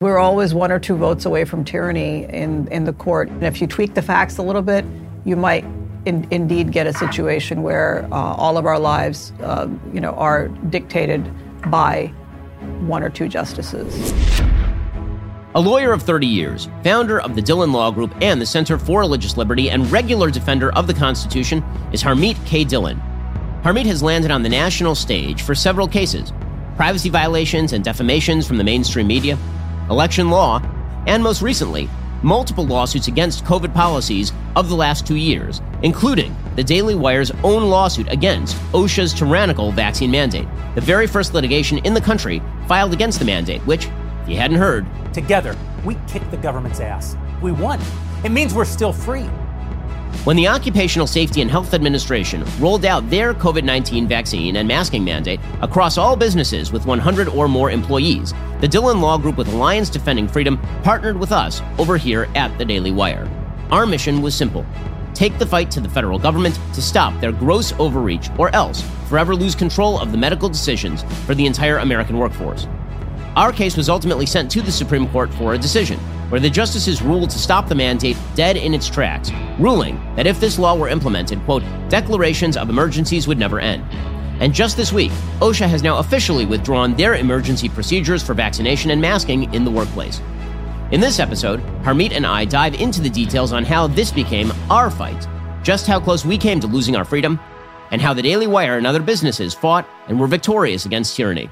We're always one or two votes away from tyranny in the court. And if you tweak the facts a little bit, you might indeed get a situation where all of our lives are dictated by one or two justices. A lawyer of 30 years, founder of the Dhillon Law Group and the Center for Religious Liberty, and regular defender of the Constitution is Harmeet K. Dhillon. Harmeet has landed on the national stage for several cases, privacy violations and defamations from the mainstream media, election law, and most recently, multiple lawsuits against COVID policies of the last 2 years, including the Daily Wire's own lawsuit against OSHA's tyrannical vaccine mandate, the very first litigation in the country filed against the mandate, which, if you hadn't heard, together, we kicked the government's ass. We won. It means we're still free. When the Occupational Safety and Health Administration rolled out their COVID-19 vaccine and masking mandate across all businesses with 100 or more employees, the Dhillon Law Group with Alliance Defending Freedom partnered with us over here at the Daily Wire. Our mission was simple. Take the fight to the federal government to stop their gross overreach or else forever lose control of the medical decisions for the entire American workforce. Our case was ultimately sent to the Supreme Court for a decision, where the justices ruled to stop the mandate dead in its tracks, ruling that if this law were implemented, quote, declarations of emergencies would never end. And just this week, OSHA has now officially withdrawn their emergency procedures for vaccination and masking in the workplace. In this episode, Harmeet and I dive into the details on how this became our fight, just how close we came to losing our freedom, and how the Daily Wire and other businesses fought and were victorious against tyranny.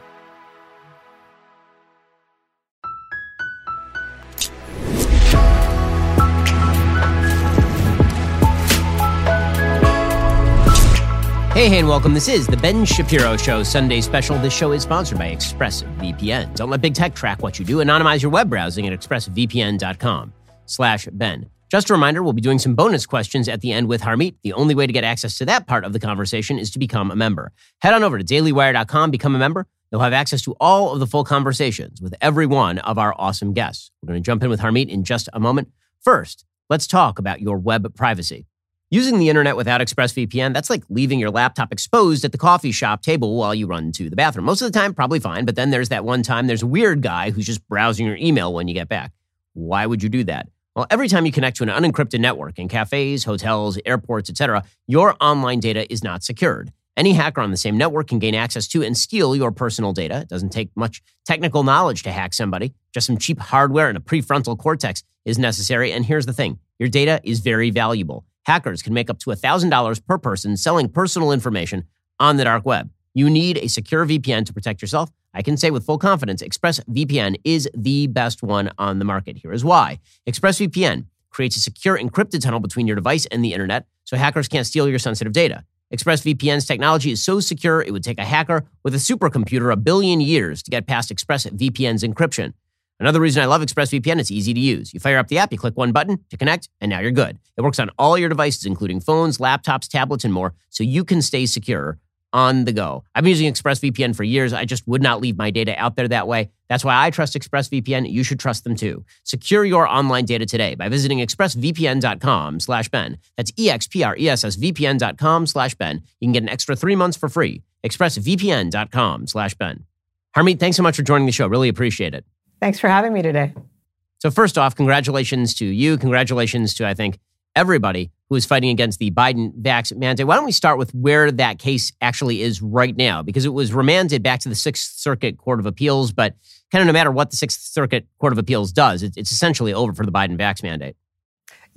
Hey, and welcome. This is the Ben Shapiro Show Sunday Special. This show is sponsored by ExpressVPN. Don't let big tech track what you do. Anonymize your web browsing at expressvpn.com/Ben. Just a reminder, we'll be doing some bonus questions at the end with Harmeet. The only way to get access to that part of the conversation is to become a member. Head on over to dailywire.com, become a member. You'll have access to all of the full conversations with every one of our awesome guests. We're going to jump in with Harmeet in just a moment. First, let's talk about your web privacy. Using the internet without ExpressVPN, that's like leaving your laptop exposed at the coffee shop table while you run to the bathroom. Most of the time, probably fine, but then there's that one time there's a weird guy who's just browsing your email when you get back. Why would you do that? Well, every time you connect to an unencrypted network in cafes, hotels, airports, etc., your online data is not secured. Any hacker on the same network can gain access to and steal your personal data. It doesn't take much technical knowledge to hack somebody. Just some cheap hardware and a prefrontal cortex is necessary. And here's the thing. Your data is very valuable. Hackers can make up to $1,000 per person selling personal information on the dark web. You need a secure VPN to protect yourself. I can say with full confidence, ExpressVPN is the best one on the market. Here is why. ExpressVPN creates a secure encrypted tunnel between your device and the internet, so hackers can't steal your sensitive data. ExpressVPN's technology is so secure, it would take a hacker with a supercomputer 1 billion years to get past ExpressVPN's encryption. Another reason I love ExpressVPN, it's easy to use. You fire up the app, you click one button to connect, and now you're good. It works on all your devices, including phones, laptops, tablets, and more, so you can stay secure on the go. I've been using ExpressVPN for years. I just would not leave my data out there that way. That's why I trust ExpressVPN. You should trust them too. Secure your online data today by visiting expressvpn.com/Ben. That's EXPRESSVPN.com/Ben. You can get an extra 3 months for free. ExpressVPN.com/Ben. Harmeet, thanks so much for joining the show. Really appreciate it. Thanks for having me today. So first off, congratulations to you. Congratulations to, I think, everybody who is fighting against the Biden vax mandate. Why don't we start with where that case actually is right now? Because it was remanded back to the Sixth Circuit Court of Appeals, but kind of no matter what the Sixth Circuit Court of Appeals does, it's essentially over for the Biden vax mandate.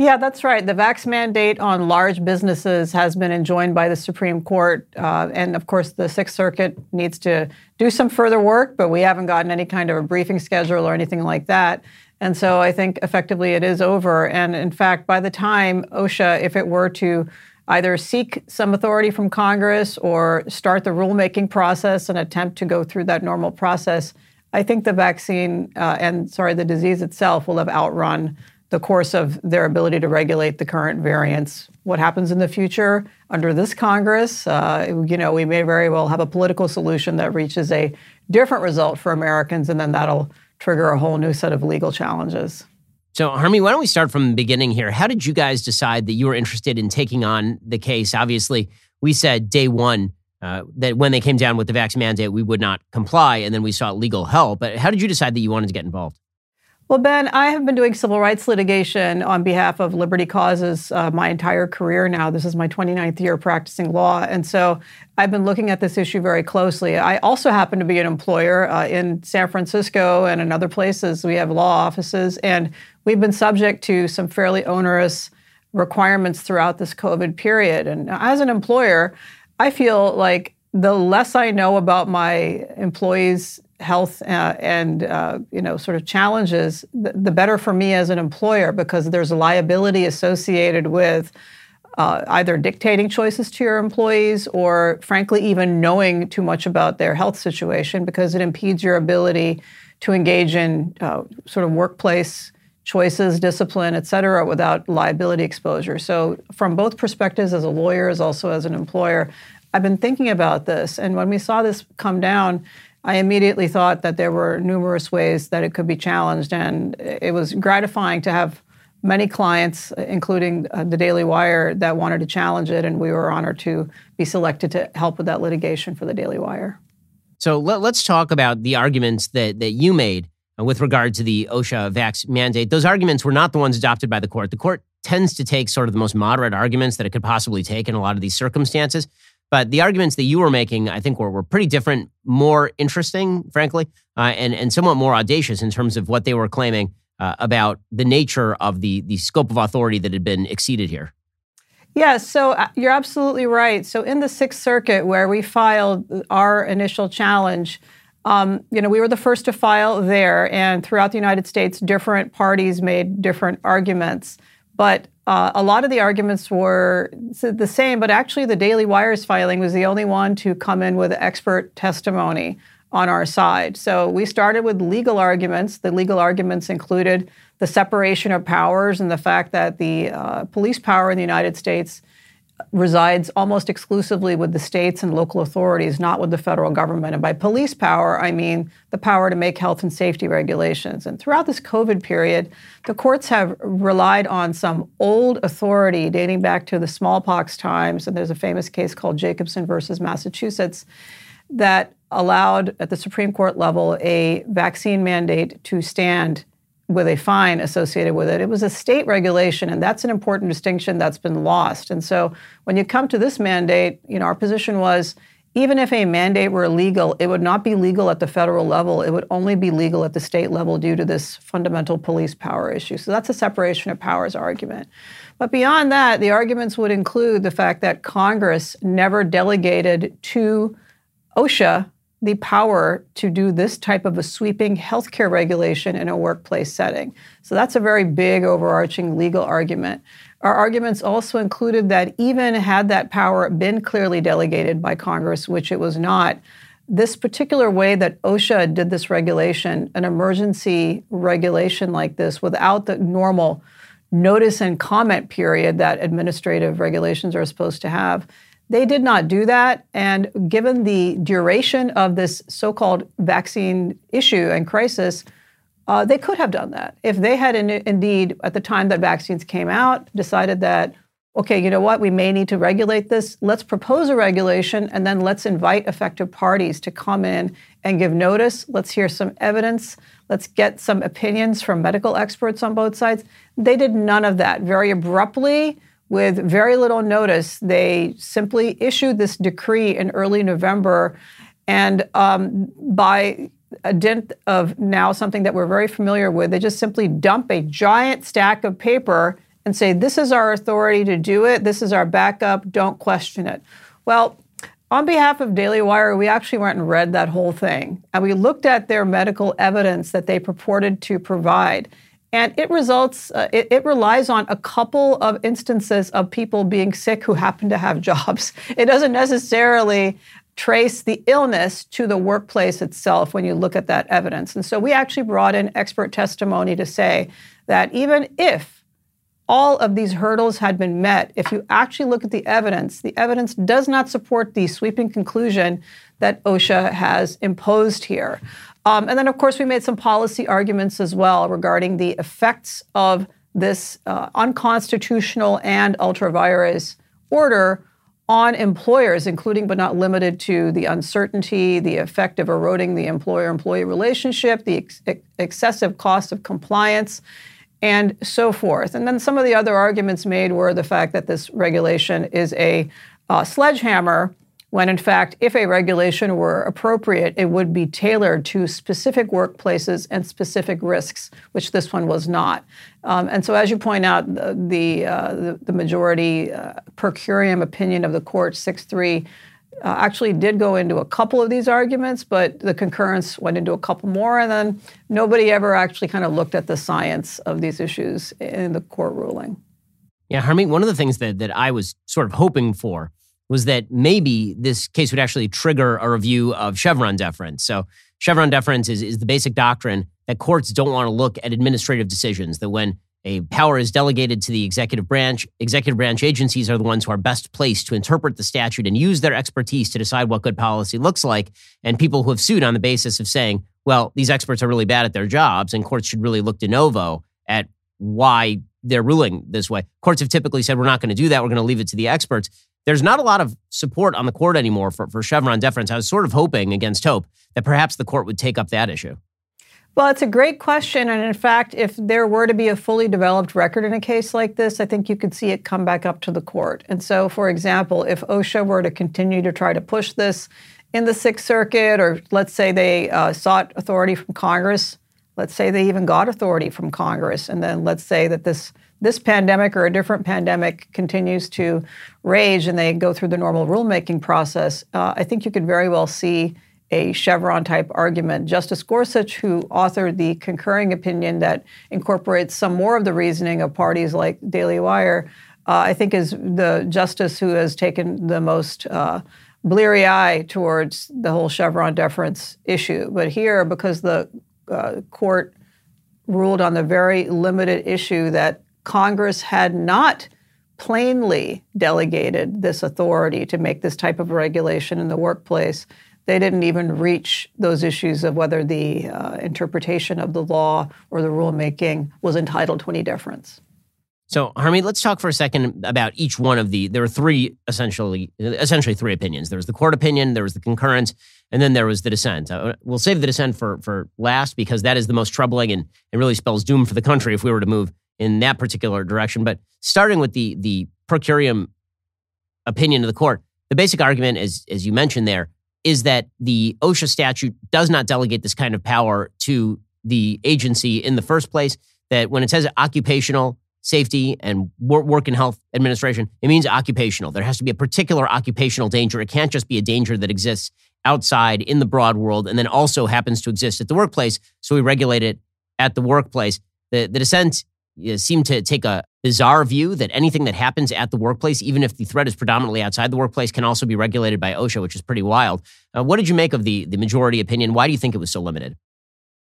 Yeah, that's right. The vax mandate on large businesses has been enjoined by the Supreme Court. And of course, the Sixth Circuit needs to do some further work, but we haven't gotten any kind of a briefing schedule or anything like that. And so I think effectively it is over. And in fact, by the time OSHA, if it were to either seek some authority from Congress or start the rulemaking process and attempt to go through that normal process, I think the vaccine the disease itself will have outrun the course of their ability to regulate the current variants. What happens in the future under this Congress, we may very well have a political solution that reaches a different result for Americans, and then that'll trigger a whole new set of legal challenges. So, Harmeet, why don't we start from the beginning here? How did you guys decide that you were interested in taking on the case? Obviously, we said day one that when they came down with the vax mandate, we would not comply, and then we sought legal help. But how did you decide that you wanted to get involved? Well, Ben, I have been doing civil rights litigation on behalf of liberty causes my entire career now. This is my 29th year practicing law. And so I've been looking at this issue very closely. I also happen to be an employer in San Francisco and in other places. We have law offices, and we've been subject to some fairly onerous requirements throughout this COVID period. And as an employer, I feel like the less I know about my employees' health and challenges, the better for me as an employer, because there's a liability associated with either dictating choices to your employees or, frankly, even knowing too much about their health situation, because it impedes your ability to engage in workplace choices, discipline, et cetera, without liability exposure. So from both perspectives, as a lawyer, as also as an employer, I've been thinking about this. And when we saw this come down, I immediately thought that there were numerous ways that it could be challenged. And it was gratifying to have many clients, including the Daily Wire, that wanted to challenge it. And we were honored to be selected to help with that litigation for the Daily Wire. So let's talk about the arguments that you made with regard to the OSHA vax mandate. Those arguments were not the ones adopted by the court. The court tends to take sort of the most moderate arguments that it could possibly take in a lot of these circumstances. But the arguments that you were making, I think, were pretty different, more interesting, frankly, and somewhat more audacious in terms of what they were claiming about the nature of the scope of authority that had been exceeded here. Yeah, so you're absolutely right. So in the Sixth Circuit, where we filed our initial challenge, we were the first to file there. And throughout the United States, different parties made different arguments. But a lot of the arguments were the same, but actually the Daily Wire's filing was the only one to come in with expert testimony on our side. So we started with legal arguments. The legal arguments included the separation of powers and the fact that the police power in the United States resides almost exclusively with the states and local authorities, not with the federal government. And by police power, I mean the power to make health and safety regulations. And throughout this COVID period, the courts have relied on some old authority dating back to the smallpox times. And there's a famous case called Jacobson versus Massachusetts that allowed, at the Supreme Court level, a vaccine mandate to stand with a fine associated with it. It was a state regulation, and that's an important distinction that's been lost. And so when you come to this mandate, our position was, even if a mandate were illegal, it would not be legal at the federal level. It would only be legal at the state level due to this fundamental police power issue. So that's a separation of powers argument. But beyond that, the arguments would include the fact that Congress never delegated to OSHA the power to do this type of a sweeping healthcare regulation in a workplace setting. So that's a very big overarching legal argument. Our arguments also included that even had that power been clearly delegated by Congress, which it was not, this particular way that OSHA did this regulation, an emergency regulation like this, without the normal notice and comment period that administrative regulations are supposed to have, they did not do that. And given the duration of this so-called vaccine issue and crisis, they could have done that. If they had indeed, at the time that vaccines came out, decided that, okay, you know what, we may need to regulate this, let's propose a regulation, and then let's invite affected parties to come in and give notice. Let's hear some evidence. Let's get some opinions from medical experts on both sides. They did none of that. Very abruptly, with very little notice, they simply issued this decree in early November. And by a dint of now something that we're very familiar with, they just simply dump a giant stack of paper and say, this is our authority to do it. This is our backup. Don't question it. Well, on behalf of Daily Wire, we actually went and read that whole thing. And we looked at their medical evidence that they purported to provide. And it results, it relies on a couple of instances of people being sick who happen to have jobs. It doesn't necessarily trace the illness to the workplace itself when you look at that evidence. And so we actually brought in expert testimony to say that even if all of these hurdles had been met, if you actually look at the evidence does not support the sweeping conclusion that OSHA has imposed here. And then, of course, we made some policy arguments as well regarding the effects of this unconstitutional and ultra vires order on employers, including but not limited to the uncertainty, the effect of eroding the employer-employee relationship, the excessive cost of compliance, and so forth. And then some of the other arguments made were the fact that this regulation is a sledgehammer, when in fact, if a regulation were appropriate, it would be tailored to specific workplaces and specific risks, which this one was not. And so as you point out, the majority per curiam opinion of the court, 6-3, actually did go into a couple of these arguments, but the concurrence went into a couple more, and then nobody ever actually kind of looked at the science of these issues in the court ruling. Yeah, Harmeet, one of the things that I was sort of hoping for was that maybe this case would actually trigger a review of Chevron deference. So Chevron deference is the basic doctrine that courts don't want to look at administrative decisions, that when a power is delegated to the executive branch agencies are the ones who are best placed to interpret the statute and use their expertise to decide what good policy looks like. And people who have sued on the basis of saying, well, these experts are really bad at their jobs and courts should really look de novo at why they're ruling this way. Courts have typically said, we're not going to do that. We're going to leave it to the experts. There's not a lot of support on the court anymore for Chevron deference. I was sort of hoping against hope that perhaps the court would take up that issue. Well, it's a great question. And in fact, if there were to be a fully developed record in a case like this, I think you could see it come back up to the court. And so, for example, if OSHA were to continue to try to push this in the Sixth Circuit, or let's say they sought authority from Congress, let's say they even got authority from Congress, and then let's say that this pandemic or a different pandemic continues to rage and they go through the normal rulemaking process, I think you could very well see a Chevron-type argument. Justice Gorsuch, who authored the concurring opinion that incorporates some more of the reasoning of parties like Daily Wire, I think is the justice who has taken the most bleary eye towards the whole Chevron deference issue. But here, because the court ruled on the very limited issue that Congress had not plainly delegated this authority to make this type of regulation in the workplace, they didn't even reach those issues of whether the interpretation of the law or the rulemaking was entitled to any deference. So, Harmeet, let's talk for a second about each one of there were three, essentially three opinions. There was the court opinion, there was the concurrence, and then there was the dissent. We'll save the dissent for last because that is the most troubling and it really spells doom for the country if we were to move in that particular direction. But starting with the per curiam opinion of the court, the basic argument, as you mentioned there, is that the OSHA statute does not delegate this kind of power to the agency in the first place, that when it says occupational safety and work and health administration, it means occupational. There has to be a particular occupational danger. It can't just be a danger that exists outside in the broad world and then also happens to exist at the workplace, so we regulate it at the workplace. The dissent seem to take a bizarre view that anything that happens at the workplace, even if the threat is predominantly outside the workplace, can also be regulated by OSHA, which is pretty wild. What did you make of the majority opinion? Why do you think it was so limited?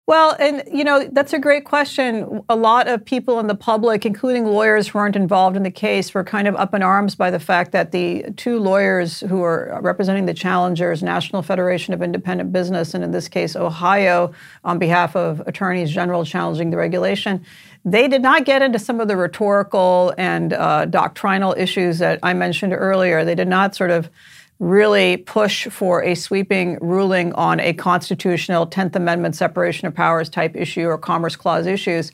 Well, and you know, that's a great question. A lot of people in the public, including lawyers who aren't involved in the case, were kind of up in arms by the fact that the two lawyers who are representing the challengers, National Federation of Independent Business, and in this case, Ohio, on behalf of attorneys general challenging the regulation, they did not get into some of the rhetorical and doctrinal issues that I mentioned earlier. They did not sort of really push for a sweeping ruling on a constitutional 10th Amendment separation of powers type issue or Commerce Clause issues.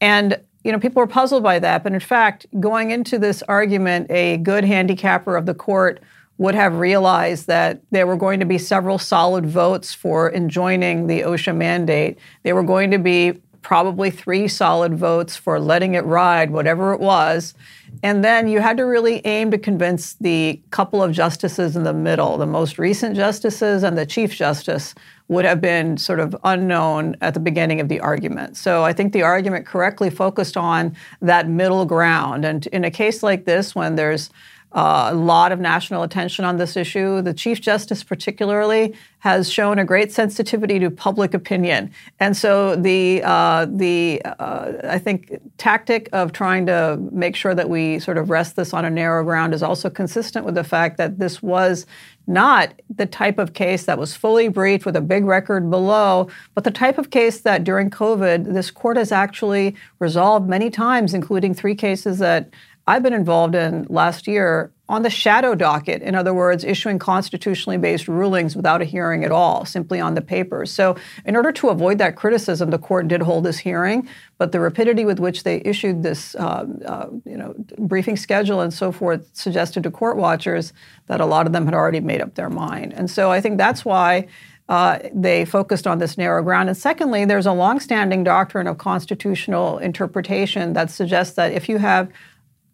And, you know, people were puzzled by that. But in fact, going into this argument, a good handicapper of the court would have realized that there were going to be several solid votes for enjoining the OSHA mandate. There were going to be probably three solid votes for letting it ride, whatever it was. And then you had to really aim to convince the couple of justices in the middle. The most recent justices and the Chief Justice would have been sort of unknown at the beginning of the argument. So I think the argument correctly focused on that middle ground. And in a case like this, when there's a lot of national attention on this issue, the Chief Justice particularly has shown a great sensitivity to public opinion, and so the I think tactic of trying to make sure that we sort of rest this on a narrow ground is also consistent with the fact that this was not the type of case that was fully briefed with a big record below, but the type of case that during COVID this court has actually resolved many times, including three cases that I've been involved in last year on the shadow docket, in other words, issuing constitutionally based rulings without a hearing at all, simply on the papers. So in order to avoid that criticism, the court did hold this hearing, but the rapidity with which they issued this briefing schedule and so forth suggested to court watchers that a lot of them had already made up their mind. And so I think that's why they focused on this narrow ground. And secondly, there's a longstanding doctrine of constitutional interpretation that suggests that if you have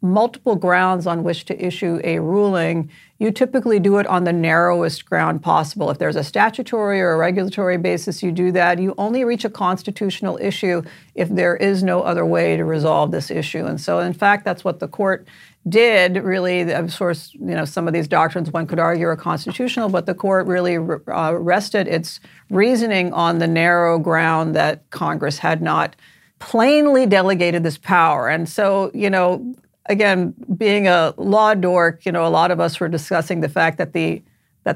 multiple grounds on which to issue a ruling, you typically do it on the narrowest ground possible. If there's a statutory or a regulatory basis, you do that. You only reach a constitutional issue if there is no other way to resolve this issue. And so, in fact, that's what the court did, really. Of course, some of these doctrines one could argue are constitutional, but the court really rested its reasoning on the narrow ground that Congress had not plainly delegated this power. And so, again, being a law dork, a lot of us were discussing the fact that the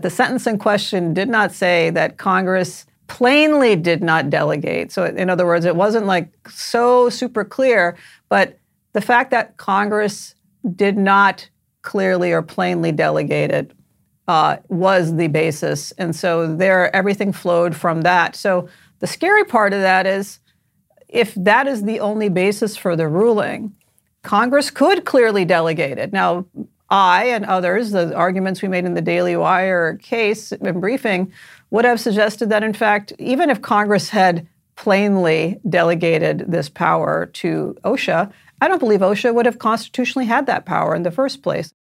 sentence in question did not say that Congress plainly did not delegate. So in other words, it wasn't like so super clear, but the fact that Congress did not clearly or plainly delegate it was the basis. And so everything flowed from that. So the scary part of that is, if that is the only basis for the ruling, Congress could clearly delegate it. Now, I and others, the arguments we made in the Daily Wire case and briefing, would have suggested that, in fact, even if Congress had plainly delegated this power to OSHA, I don't believe OSHA would have constitutionally had that power in the first place.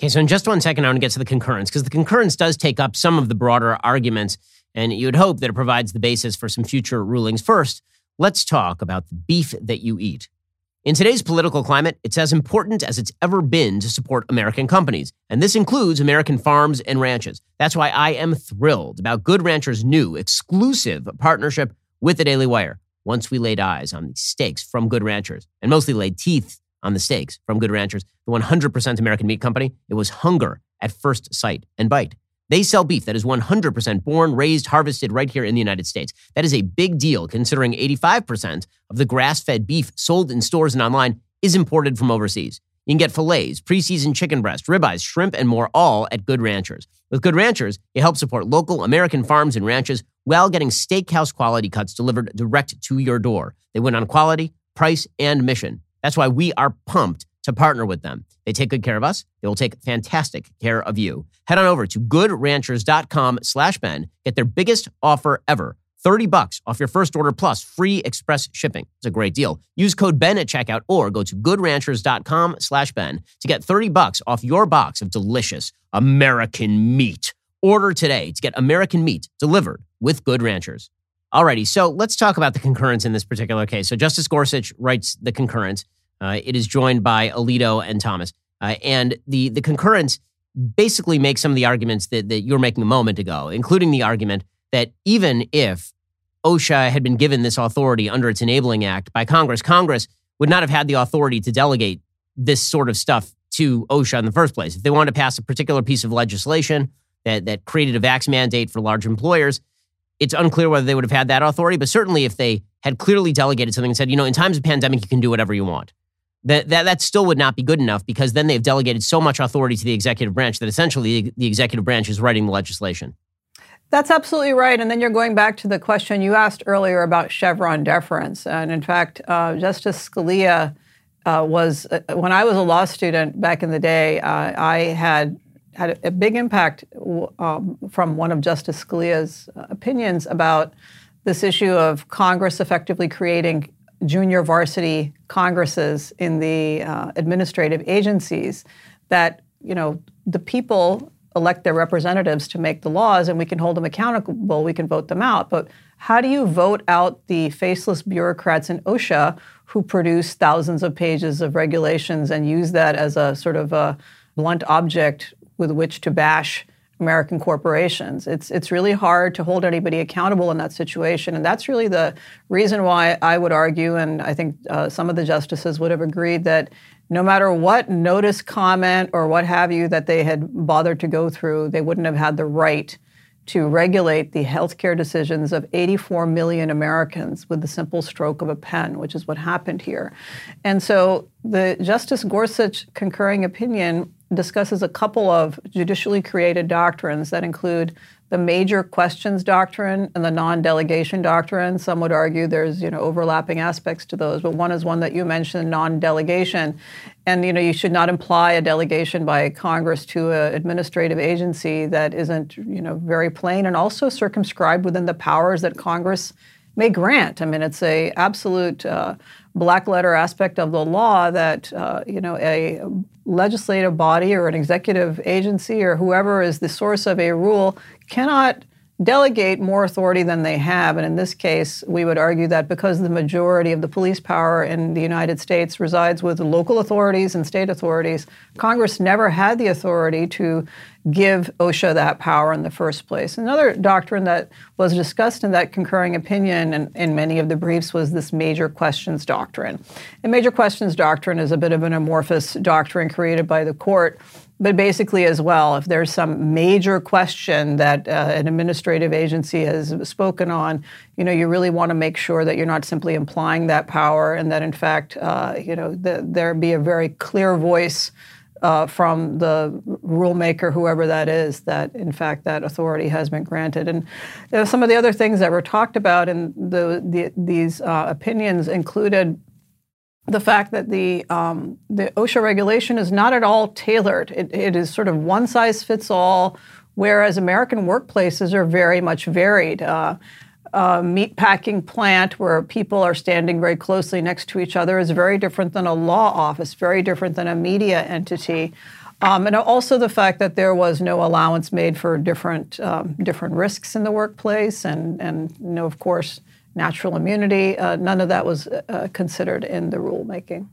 Okay, so in just one second, I want to get to the concurrence, because the concurrence does take up some of the broader arguments, and you would hope that it provides the basis for some future rulings. First, let's talk about the beef that you eat. In today's political climate, it's as important as it's ever been to support American companies, and this includes American farms and ranches. That's why I am thrilled about Good Ranchers' new exclusive partnership with the Daily Wire. Once we laid eyes on the steaks from Good Ranchers, and mostly laid teeth on the steaks from Good Ranchers, the 100% American meat company, it was hunger at first sight and bite. They sell beef that is 100% born, raised, harvested right here in the United States. That is a big deal, considering 85% of the grass-fed beef sold in stores and online is imported from overseas. You can get fillets, pre-seasoned chicken breast, ribeyes, shrimp, and more, all at Good Ranchers. With Good Ranchers, you help support local American farms and ranches while getting steakhouse quality cuts delivered direct to your door. They win on quality, price, and mission. That's why we are pumped to partner with them. They take good care of us. They will take fantastic care of you. Head on over to goodranchers.com/Ben. Get their biggest offer ever, $30 off your first order plus free express shipping. It's a great deal. Use code Ben at checkout or go to goodranchers.com/Ben to get $30 off your box of delicious American meat. Order today to get American meat delivered with Good Ranchers. Alrighty, so let's talk about the concurrence in this particular case. So Justice Gorsuch writes the concurrence. It is joined by Alito and Thomas. And the concurrence basically makes some of the arguments that you were making a moment ago, including the argument that even if OSHA had been given this authority under its Enabling Act by Congress, Congress would not have had the authority to delegate this sort of stuff to OSHA in the first place. If they wanted to pass a particular piece of legislation that created a vax mandate for large employers, it's unclear whether they would have had that authority. But certainly if they had clearly delegated something and said, in times of pandemic, you can do whatever you want, that still would not be good enough, because then they've delegated so much authority to the executive branch that essentially the executive branch is writing the legislation. That's absolutely right. And then you're going back to the question you asked earlier about Chevron deference. And in fact, Justice Scalia when I was a law student back in the day, I had a big impact from one of Justice Scalia's opinions about this issue of Congress effectively creating junior varsity Congresses in the administrative agencies that, the people elect their representatives to make the laws, and we can hold them accountable, we can vote them out. But how do you vote out the faceless bureaucrats in OSHA who produce thousands of pages of regulations and use that as a sort of a blunt object with which to bash American corporations? It's really hard to hold anybody accountable in that situation. And that's really the reason why I would argue, and I think some of the justices would have agreed, that no matter what notice, comment, or what have you that they had bothered to go through, they wouldn't have had the right to regulate the healthcare decisions of 84 million Americans with the simple stroke of a pen, which is what happened here. And so the Justice Gorsuch concurring opinion discusses a couple of judicially created doctrines that include the major questions doctrine and the non-delegation doctrine. Some would argue there's, overlapping aspects to those, but one is one that you mentioned, non-delegation. And, you should not imply a delegation by Congress to an administrative agency that isn't, very plain and also circumscribed within the powers that Congress may grant. I mean, it's a absolute black letter aspect of the law that, a legislative body or an executive agency or whoever is the source of a rule cannot delegate more authority than they have. And in this case, we would argue that because the majority of the police power in the United States resides with local authorities and state authorities, Congress never had the authority to give OSHA that power in the first place. Another doctrine that was discussed in that concurring opinion and in many of the briefs was this major questions doctrine. And major questions doctrine is a bit of an amorphous doctrine created by the court. But basically as well, if there's some major question that an administrative agency has spoken on, you really want to make sure that you're not simply implying that power and that in fact, there be a very clear voice from the rulemaker, whoever that is, that in fact that authority has been granted. And some of the other things that were talked about in these opinions included the fact that the OSHA regulation is not at all tailored. It is sort of one size fits all, whereas American workplaces are very much varied. A meatpacking plant where people are standing very closely next to each other is very different than a law office, very different than a media entity. And also the fact that there was no allowance made for different risks in the workplace and of course, natural immunity. None of that was considered in the rulemaking.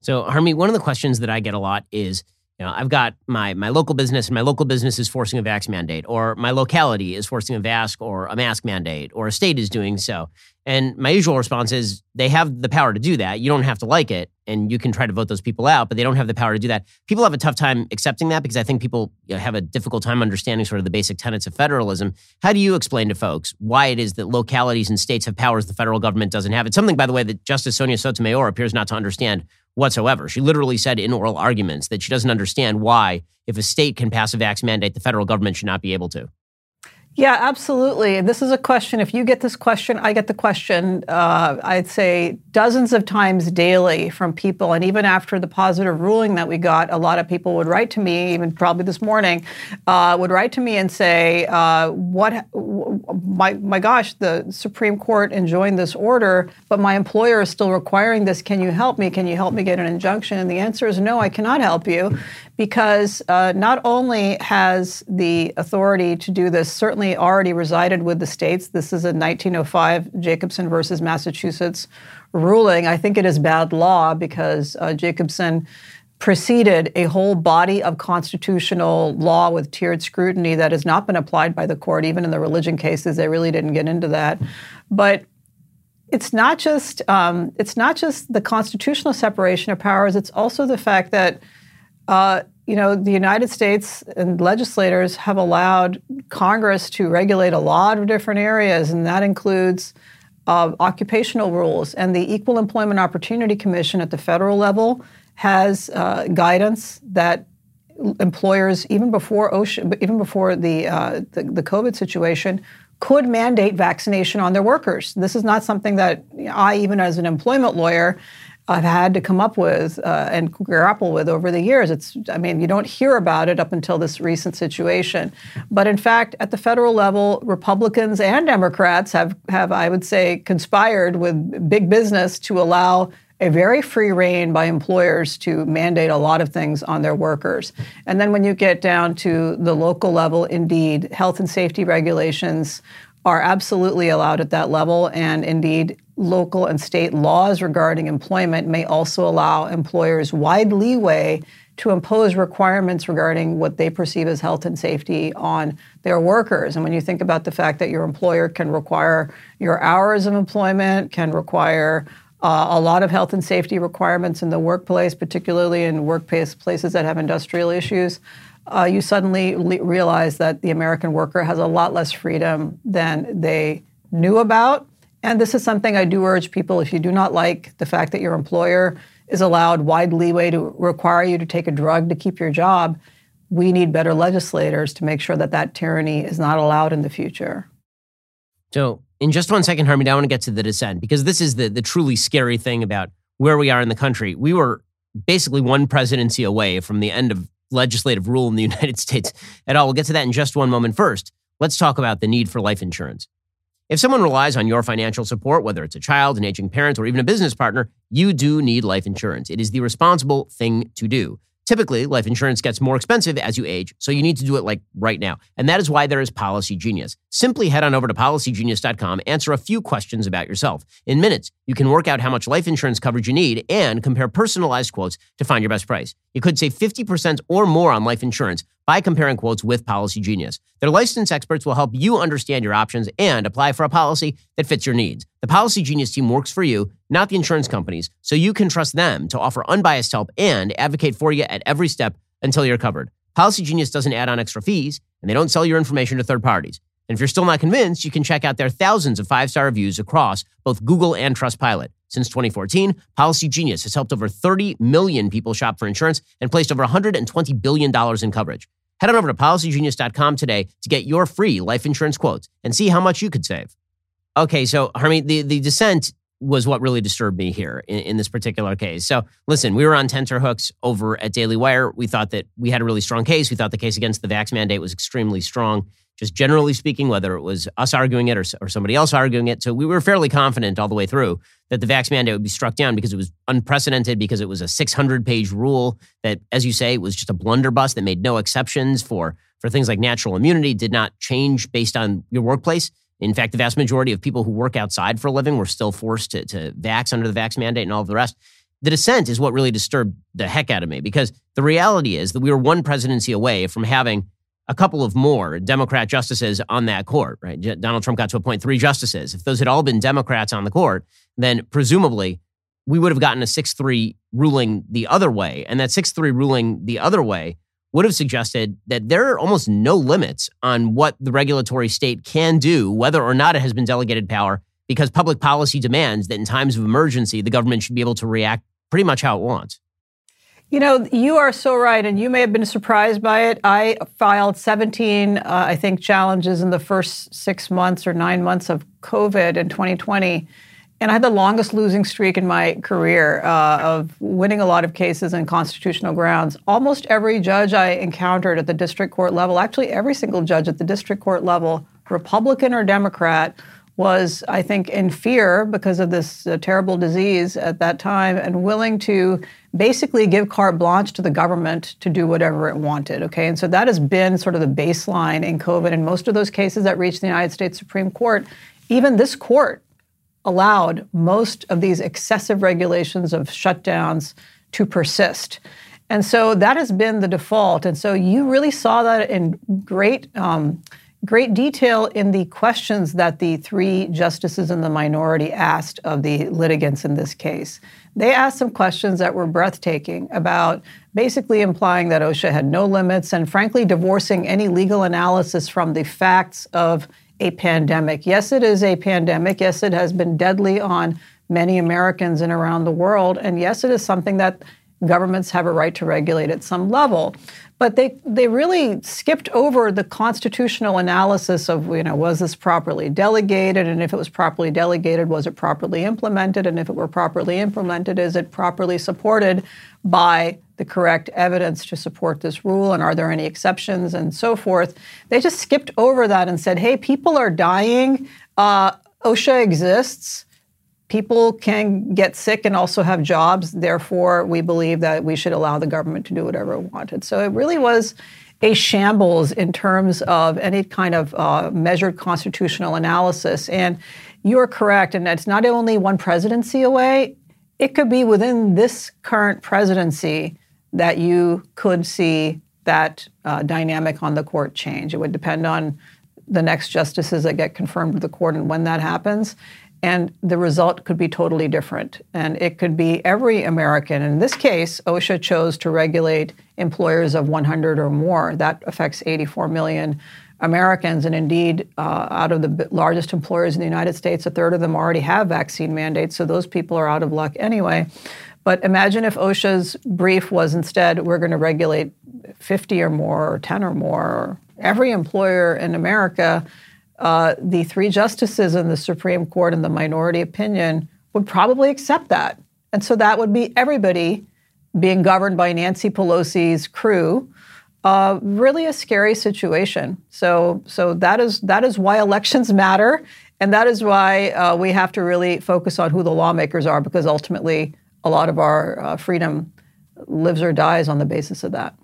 So, Harmeet, one of the questions that I get a lot is, I've got my local business, and my local business is forcing a vax mandate, or my locality is forcing a vax or a mask mandate, or a state is doing so. And my usual response is they have the power to do that. You don't have to like it, and you can try to vote those people out, but they don't have the power to do that. People have a tough time accepting that because I think people have a difficult time understanding sort of the basic tenets of federalism. How do you explain to folks why it is that localities and states have powers the federal government doesn't have? It's something, by the way, that Justice Sonia Sotomayor appears not to understand whatsoever. She literally said in oral arguments that she doesn't understand why, if a state can pass a vax mandate, the federal government should not be able to. Yeah, absolutely. This is a question. If you get this question, I get the question, I'd say dozens of times daily from people. And even after the positive ruling that we got, a lot of people would write to me, even probably this morning, would write to me and say, my gosh, the Supreme Court enjoined this order, but my employer is still requiring this. Can you help me? Can you help me get an injunction? And the answer is no, I cannot help you. Because not only has the authority to do this certainly already resided with the states, this is a 1905 Jacobson versus Massachusetts ruling. I think it is bad law because Jacobson preceded a whole body of constitutional law with tiered scrutiny that has not been applied by the court, even in the religion cases. They really didn't get into that. But it's not just the constitutional separation of powers, it's also the fact that the United States and legislators have allowed Congress to regulate a lot of different areas, and that includes occupational rules. And the Equal Employment Opportunity Commission at the federal level has guidance that employers, even before OSHA, even before the COVID situation, could mandate vaccination on their workers. This is not something that I, even as an employment lawyer, I've had to come up with and grapple with over the years. You don't hear about it up until this recent situation. But in fact, at the federal level, Republicans and Democrats have I would say, conspired with big business to allow a very free rein by employers to mandate a lot of things on their workers. And then when you get down to the local level, indeed, health and safety regulations are absolutely allowed at that level, and indeed, local and state laws regarding employment may also allow employers wide leeway to impose requirements regarding what they perceive as health and safety on their workers. And when you think about the fact that your employer can require your hours of employment, can require a lot of health and safety requirements in the workplace, particularly in workplaces that have industrial issues, you suddenly realize that the American worker has a lot less freedom than they knew about. And this is something I do urge people, if you do not like the fact that your employer is allowed wide leeway to require you to take a drug to keep your job, we need better legislators to make sure that that tyranny is not allowed in the future. So in just one second, Harmeet, I want to get to the dissent, because this is the truly scary thing about where we are in the country. We were basically one presidency away from the end of legislative rule in the United States at all. We'll get to that in just one moment. First, let's talk about the need for life insurance. If someone relies on your financial support, whether it's a child, an aging parent, or even a business partner, you do need life insurance. It is the responsible thing to do. Typically, life insurance gets more expensive as you age, so you need to do it like right now. And that is why there is Policy Genius. Simply head on over to policygenius.com, answer a few questions about yourself. In minutes, you can work out how much life insurance coverage you need and compare personalized quotes to find your best price. You could save 50% or more on life insurance by comparing quotes with Policy Genius. Their licensed experts will help you understand your options and apply for a policy that fits your needs. The Policy Genius team works for you, not the insurance companies, so you can trust them to offer unbiased help and advocate for you at every step until you're covered. Policy Genius doesn't add on extra fees, and they don't sell your information to third parties. And if you're still not convinced, you can check out their thousands of five-star reviews across both Google and Trustpilot. Since 2014, Policy Genius has helped over 30 million people shop for insurance and placed over $120 billion in coverage. Head on over to policygenius.com today to get your free life insurance quotes and see how much you could save. Okay, so Harmeet, the dissent was what really disturbed me here in this particular case. So listen, we were on tenterhooks over at Daily Wire. We thought that we had a really strong case. We thought the case against the vax mandate was extremely strong, just generally speaking, whether it was us arguing it or somebody else arguing it. So we were fairly confident all the way through that the vax mandate would be struck down because it was unprecedented, because it was a 600-page rule that, as you say, was just a blunderbuss that made no exceptions for things like natural immunity, did not change based on your workplace. In fact, the vast majority of people who work outside for a living were still forced to vax under the vax mandate and all of the rest. The dissent is what really disturbed the heck out of me, because the reality is that we were one presidency away from having a couple of more Democrat justices on that court, right? Donald Trump got to appoint 3 justices. If those had all been Democrats on the court, then presumably we would have gotten a 6-3 ruling the other way. And that 6-3 ruling the other way would have suggested that there are almost no limits on what the regulatory state can do, whether or not it has been delegated power, because public policy demands that in times of emergency, the government should be able to react pretty much how it wants. You know, you are so right, and you may have been surprised by it. I filed 17, challenges in the first 6 months or 9 months of COVID in 2020. And I had the longest losing streak in my career of winning a lot of cases on constitutional grounds. Almost every judge I encountered at the district court level, actually every single judge at the district court level, Republican or Democrat, was, I think, in fear because of this terrible disease at that time and willing to basically give carte blanche to the government to do whatever it wanted, okay? And so that has been sort of the baseline in COVID. And most of those cases that reached the United States Supreme Court, even this court allowed most of these excessive regulations of shutdowns to persist. And so that has been the default. And so you really saw that in great detail in the questions that the 3 justices in the minority asked of the litigants in this case. They asked some questions that were breathtaking about basically implying that OSHA had no limits and frankly divorcing any legal analysis from the facts of a pandemic. Yes, it is a pandemic. Yes, it has been deadly on many Americans and around the world. And yes, it is something that governments have a right to regulate at some level. But they really skipped over the constitutional analysis of, you know, was this properly delegated? And if it was properly delegated, was it properly implemented? And if it were properly implemented, is it properly supported by the correct evidence to support this rule? And are there any exceptions and so forth? They just skipped over that and said, hey, people are dying. OSHA exists. People can get sick and also have jobs. Therefore, we believe that we should allow the government to do whatever it wanted. So it really was a shambles in terms of any kind of measured constitutional analysis. And you're correct. And it's not only one presidency away. It could be within this current presidency that you could see that dynamic on the court change. It would depend on the next justices that get confirmed to the court and when that happens. And the result could be totally different. And it could be every American. In this case, OSHA chose to regulate employers of 100 or more. That affects 84 million Americans. And indeed, out of the largest employers in the United States, a third of them already have vaccine mandates. So those people are out of luck anyway. But imagine if OSHA's brief was instead, we're going to regulate 50 or more or 10 or more. Every employer in America, the three justices in the Supreme Court in the minority opinion would probably accept that. And so that would be everybody being governed by Nancy Pelosi's crew. Really a scary situation. So that is why elections matter. And that is why we have to really focus on who the lawmakers are, because ultimately a lot of our freedom lives or dies on the basis of that.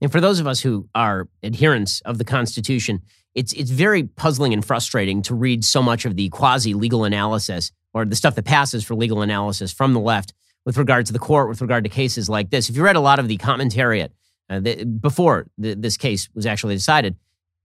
And for those of us who are adherents of the Constitution, it's very puzzling and frustrating to read so much of the quasi-legal analysis or the stuff that passes for legal analysis from the left with regard to the court, with regard to cases like this. If you read a lot of the commentariat before this case was actually decided,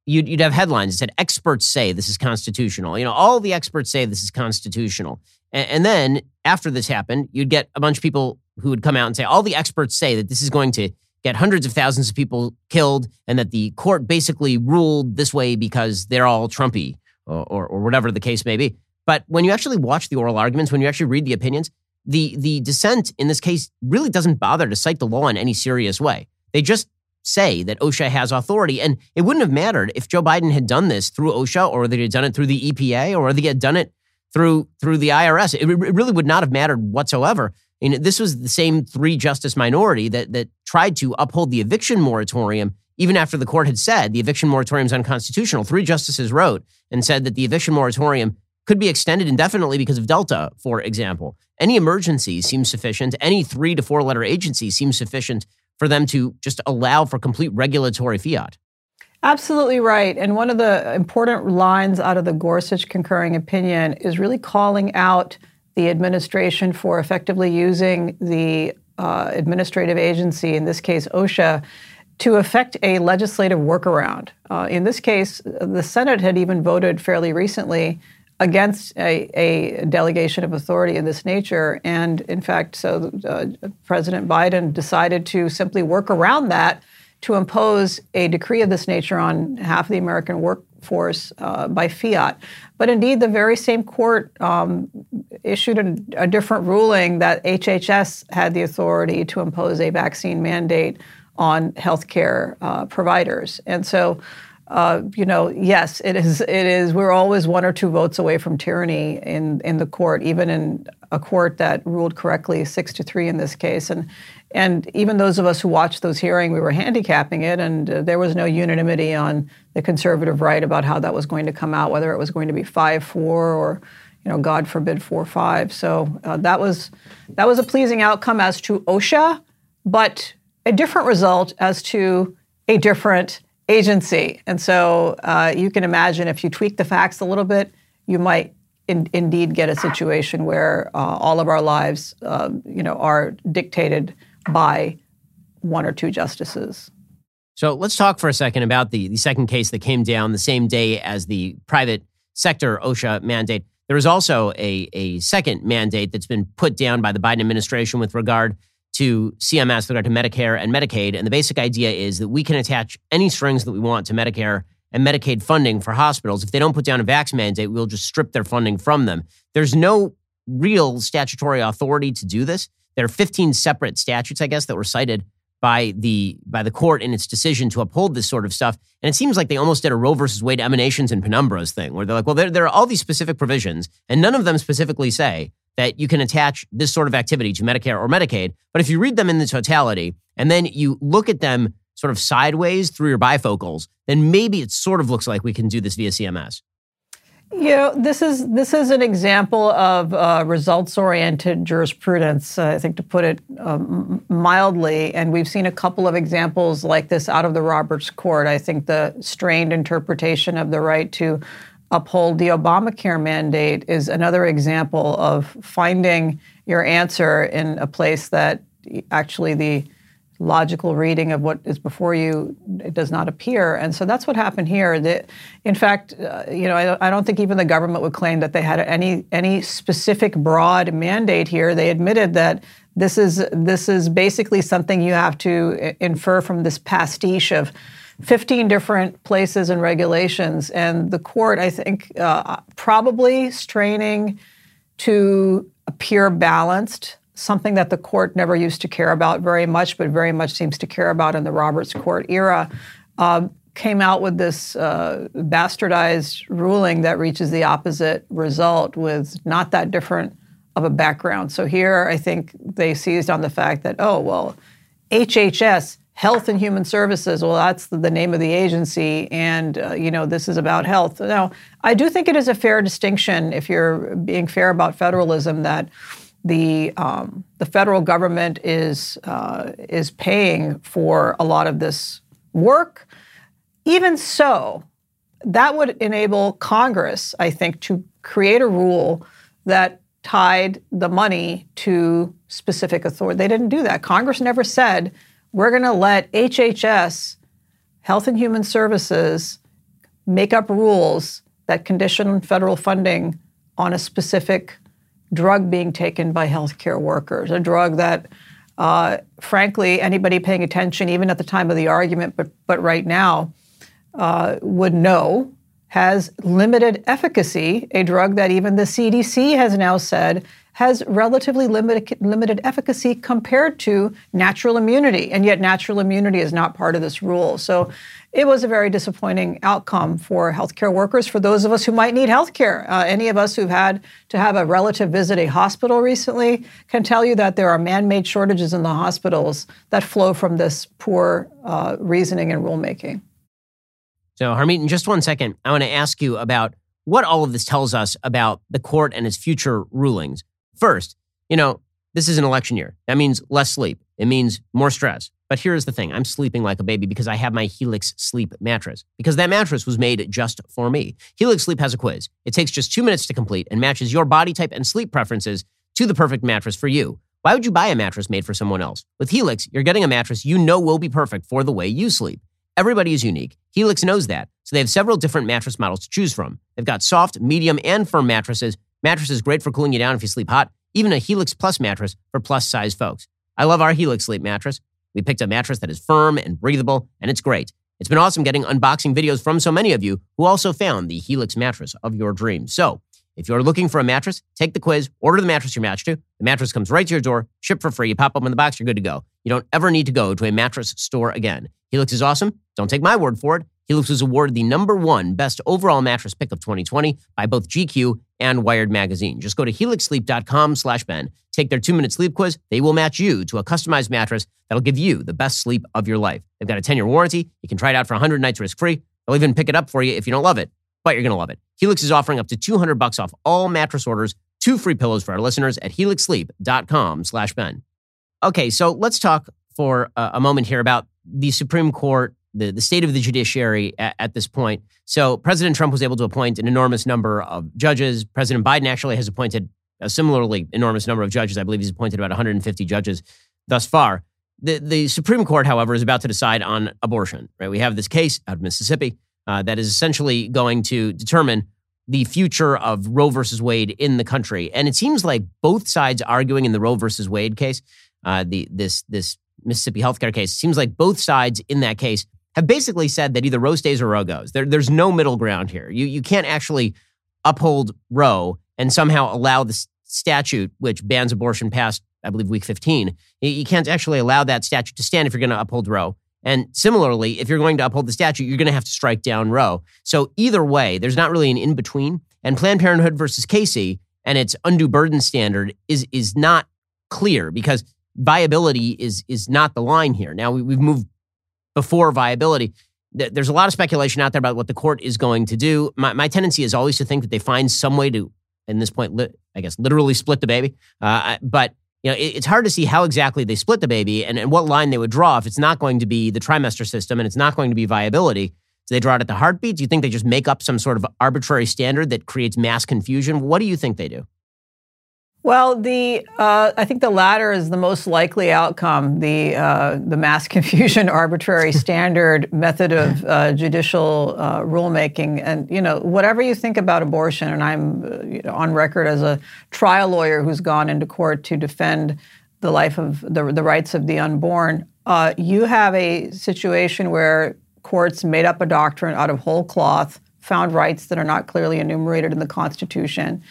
you'd have headlines that said, experts say this is constitutional. You know, all the experts say this is constitutional. And then after this happened, you'd get a bunch of people who would come out and say, all the experts say that this is going to get hundreds of thousands of people killed and that the court basically ruled this way because they're all Trumpy or whatever the case may be. But when you actually watch the oral arguments, when you actually read the opinions, the dissent in this case really doesn't bother to cite the law in any serious way. They just say that OSHA has authority. And it wouldn't have mattered if Joe Biden had done this through OSHA or they had done it through the EPA or they had done it through the IRS. It really would not have mattered whatsoever. I mean, this was the same three-justice minority that tried to uphold the eviction moratorium even after the court had said the eviction moratorium is unconstitutional. Three justices wrote and said that the eviction moratorium could be extended indefinitely because of Delta, for example. Any emergency seems sufficient. Any 3 to 4 letter agency seems sufficient for them to just allow for complete regulatory fiat. Absolutely right. And one of the important lines out of the Gorsuch concurring opinion is really calling out the administration for effectively using the administrative agency, in this case OSHA, to effect a legislative workaround. In this case, the Senate had even voted fairly recently against a delegation of authority of this nature. And in fact, so President Biden decided to simply work around that to impose a decree of this nature on half the American workforce by fiat. But indeed, the very same court issued a different ruling that HHS had the authority to impose a vaccine mandate on healthcare providers. And so yes, it is. We're always 1 or 2 votes away from tyranny in the court, even in a court that ruled correctly 6-3 in this case. And even those of us who watched those hearings, we were handicapping it, and there was no unanimity on the conservative right about how that was going to come out, whether it was going to be 5-4 or, you know, God forbid 4-5. So that was a pleasing outcome as to OSHA, but a different result as to a different agency. And so you can imagine if you tweak the facts a little bit, you might indeed get a situation where all of our lives are dictated by 1 or 2 justices. So let's talk for a second about the second case that came down the same day as the private sector OSHA mandate. There is also a second mandate that's been put down by the Biden administration with regard to CMS, with regard to Medicare and Medicaid. And the basic idea is that we can attach any strings that we want to Medicare and Medicaid funding for hospitals. If they don't put down a vax mandate, we'll just strip their funding from them. There's no real statutory authority to do this. There are 15 separate statutes, I guess, that were cited by the court in its decision to uphold this sort of stuff. And it seems like they almost did a Roe versus Wade emanations and penumbras thing, where they're like, well, there are all these specific provisions, and none of them specifically say that you can attach this sort of activity to Medicare or Medicaid. But if you read them in the totality, and then you look at them sort of sideways through your bifocals, then maybe it sort of looks like we can do this via CMS. You know, this is an example of results-oriented jurisprudence, I think, to put it mildly. And we've seen a couple of examples like this out of the Roberts court. I think the strained interpretation of the right to uphold the Obamacare mandate is another example of finding your answer in a place that actually the logical reading of what is before you, it does not appear. And so that's what happened here. In fact, I don't think even the government would claim that they had any specific broad mandate here. They admitted that this is basically something you have to infer from this pastiche of 15 different places and regulations. And the court, I think, probably straining to appear balanced, something that the court never used to care about very much, but very much seems to care about in the Roberts Court era, came out with this bastardized ruling that reaches the opposite result with not that different of a background. So here, I think they seized on the fact that, oh, well, HHS, Health and Human Services, well, that's the name of the agency, and, you know, this is about health. Now, I do think it is a fair distinction, if you're being fair about federalism, that the federal government is paying for a lot of this work. Even so, that would enable Congress, I think, to create a rule that tied the money to specific authority. They didn't do that. Congress never said, we're going to let HHS, Health and Human Services, make up rules that condition federal funding on a specific drug being taken by healthcare workers, a drug that, frankly, anybody paying attention, even at the time of the argument, but right now, would know has limited efficacy, a drug that even the CDC has now said has relatively limited efficacy compared to natural immunity, and yet natural immunity is not part of this rule. So it was a very disappointing outcome for healthcare workers, for those of us who might need healthcare. Any of us who've had to have a relative visit a hospital recently can tell you that there are man-made shortages in the hospitals that flow from this poor reasoning and rulemaking. So, Harmeet, in just one second, I want to ask you about what all of this tells us about the court and its future rulings. First, you know, this is an election year. That means less sleep. It means more stress. But here's the thing. I'm sleeping like a baby because I have my Helix Sleep mattress, because that mattress was made just for me. Helix Sleep has a quiz. It takes just 2 minutes to complete and matches your body type and sleep preferences to the perfect mattress for you. Why would you buy a mattress made for someone else? With Helix, you're getting a mattress you know will be perfect for the way you sleep. Everybody is unique. Helix knows that. So they have several different mattress models to choose from. They've got soft, medium, and firm mattresses. Mattresses great for cooling you down if you sleep hot. Even a Helix Plus mattress for plus-size folks. I love our Helix Sleep mattress. We picked a mattress that is firm and breathable, and it's great. It's been awesome getting unboxing videos from so many of you who also found the Helix mattress of your dreams. So if you're looking for a mattress, take the quiz, order the mattress you're matched to. The mattress comes right to your door, shipped for free. You pop open the box, you're good to go. You don't ever need to go to a mattress store again. Helix is awesome. Don't take my word for it. Helix was awarded the #1 best overall mattress pick of 2020 by both GQ and Wired Magazine. Just go to helixsleep.com/Ben. Take their 2-minute sleep quiz. They will match you to a customized mattress that'll give you the best sleep of your life. They've got a 10-year warranty. You can try it out for 100 nights risk-free. They'll even pick it up for you if you don't love it, but you're going to love it. Helix is offering up to $200 off all mattress orders, 2 free pillows for our listeners at helixsleep.com/Ben. Okay, so let's talk for a moment here about the Supreme Court, the state of the judiciary at this point. So President Trump was able to appoint an enormous number of judges. President Biden actually has appointed a similarly enormous number of judges. I believe he's appointed about 150 judges thus far. The Supreme Court, however, is about to decide on abortion, right? We have this case out of Mississippi that is essentially going to determine the future of Roe versus Wade in the country. And it seems like both sides arguing in the Roe versus Wade case, this Mississippi healthcare case, seems like both sides in that case have basically said that either Roe stays or Roe goes. There's no middle ground here. You can't actually uphold Roe and somehow allow the statute, which bans abortion past, I believe, week 15. You can't actually allow that statute to stand if you're going to uphold Roe. And similarly, if you're going to uphold the statute, you're going to have to strike down Roe. So either way, there's not really an in-between. And Planned Parenthood versus Casey and its undue burden standard is not clear because viability is not the line here. Now, we've moved before viability. There's a lot of speculation out there about what the court is going to do. My tendency is always to think that they find some way to, in this point, literally split the baby. But you know, it's hard to see how exactly they split the baby and what line they would draw if it's not going to be the trimester system and it's not going to be viability. Do they draw it at the heartbeat? Do you think they just make up some sort of arbitrary standard that creates mass confusion? What do you think they do? Well, I think the latter is the most likely outcome, the mass confusion, arbitrary standard method of judicial rulemaking. And, you know, whatever you think about abortion, and I'm on record as a trial lawyer who's gone into court to defend the life of the rights of the unborn, you have a situation where courts made up a doctrine out of whole cloth, found rights that are not clearly enumerated in the Constitution,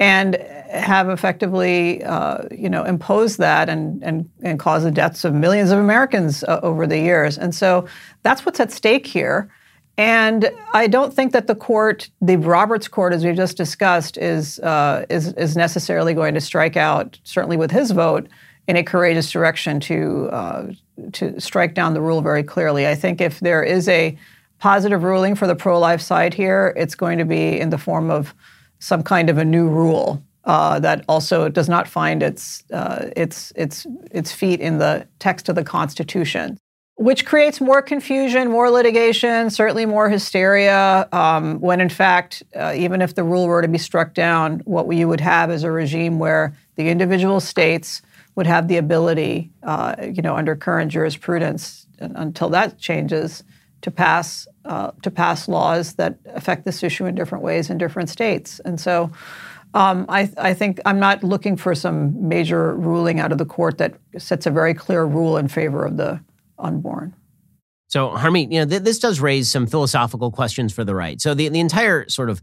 and have effectively, imposed that and caused the deaths of millions of Americans over the years. And so that's what's at stake here. And I don't think that the court, the Roberts court, as we've just discussed, is necessarily going to strike out, certainly with his vote, in a courageous direction to strike down the rule very clearly. I think if there is a positive ruling for the pro-life side here, it's going to be in the form of some kind of a new rule that also does not find its feet in the text of the Constitution, which creates more confusion, more litigation, certainly more hysteria, when in fact, even if the rule were to be struck down, what you would have is a regime where the individual states would have the ability, under current jurisprudence, until that changes, to pass laws that affect this issue in different ways in different states. And so I think I'm not looking for some major ruling out of the court that sets a very clear rule in favor of the unborn. So, Harmeet, this does raise some philosophical questions for the right. So the entire sort of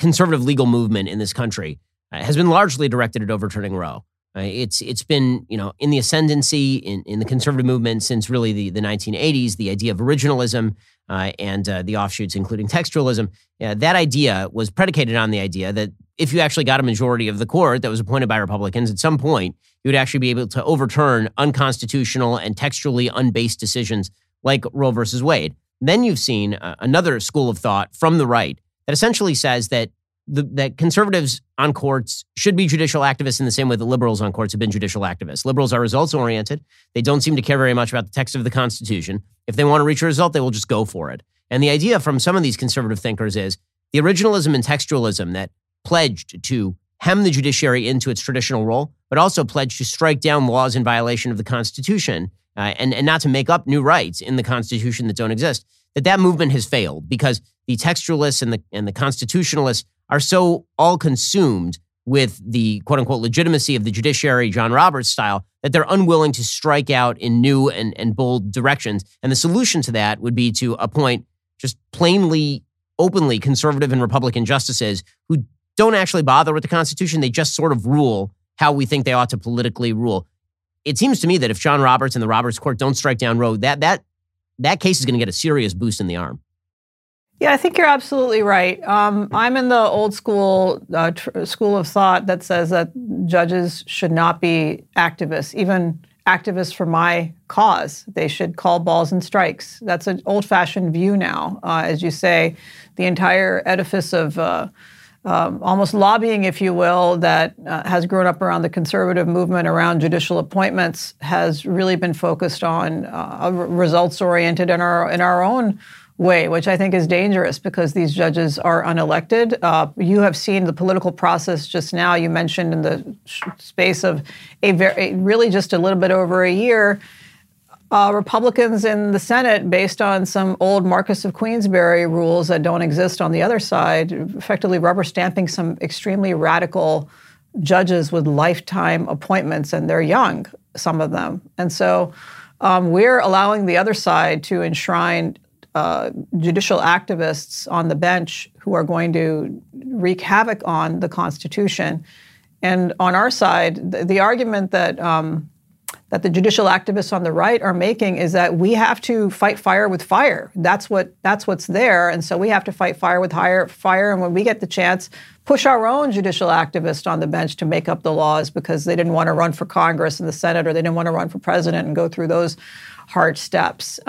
conservative legal movement in this country has been largely directed at overturning Roe. It's been, in the ascendancy in the conservative movement since really the 1980s, the idea of originalism and the offshoots, including textualism. That idea was predicated on the idea that if you actually got a majority of the court that was appointed by Republicans, at some point, you would actually be able to overturn unconstitutional and textually unbased decisions like Roe versus Wade. And then you've seen another school of thought from the right that essentially says that conservatives on courts should be judicial activists in the same way that liberals on courts have been judicial activists. Liberals are results-oriented. They don't seem to care very much about the text of the Constitution. If they want to reach a result, they will just go for it. And the idea from some of these conservative thinkers is the originalism and textualism that pledged to hem the judiciary into its traditional role, but also pledged to strike down laws in violation of the Constitution and not to make up new rights in the Constitution that don't exist, that movement has failed because the textualists and the constitutionalists are so all-consumed with the quote-unquote legitimacy of the judiciary, John Roberts style, that they're unwilling to strike out in new and bold directions. And the solution to that would be to appoint just plainly, openly conservative and Republican justices who don't actually bother with the Constitution. They just sort of rule how we think they ought to politically rule. It seems to me that if John Roberts and the Roberts Court don't strike down Roe, that case is going to get a serious boost in the arm. Yeah, I think you're absolutely right. I'm in the old school school of thought that says that judges should not be activists, even activists for my cause. They should call balls and strikes. That's an old-fashioned view now. As you say, the entire edifice of almost lobbying, if you will, that has grown up around the conservative movement around judicial appointments has really been focused on results-oriented in our own way, which I think is dangerous because these judges are unelected. You have seen the political process just now. You mentioned in the space of really just a little bit over a year, Republicans in the Senate, based on some old Marcus of Queensberry rules that don't exist on the other side, effectively rubber stamping some extremely radical judges with lifetime appointments, and they're young, some of them. And so we're allowing the other side to enshrine judicial activists on the bench who are going to wreak havoc on the Constitution. And on our side, the argument that the judicial activists on the right are making is that we have to fight fire with fire. That's what's there, and so we have to fight fire with fire. And when we get the chance, push our own judicial activists on the bench to make up the laws because they didn't want to run for Congress and the Senate, or they didn't want to run for president and go through those hard steps.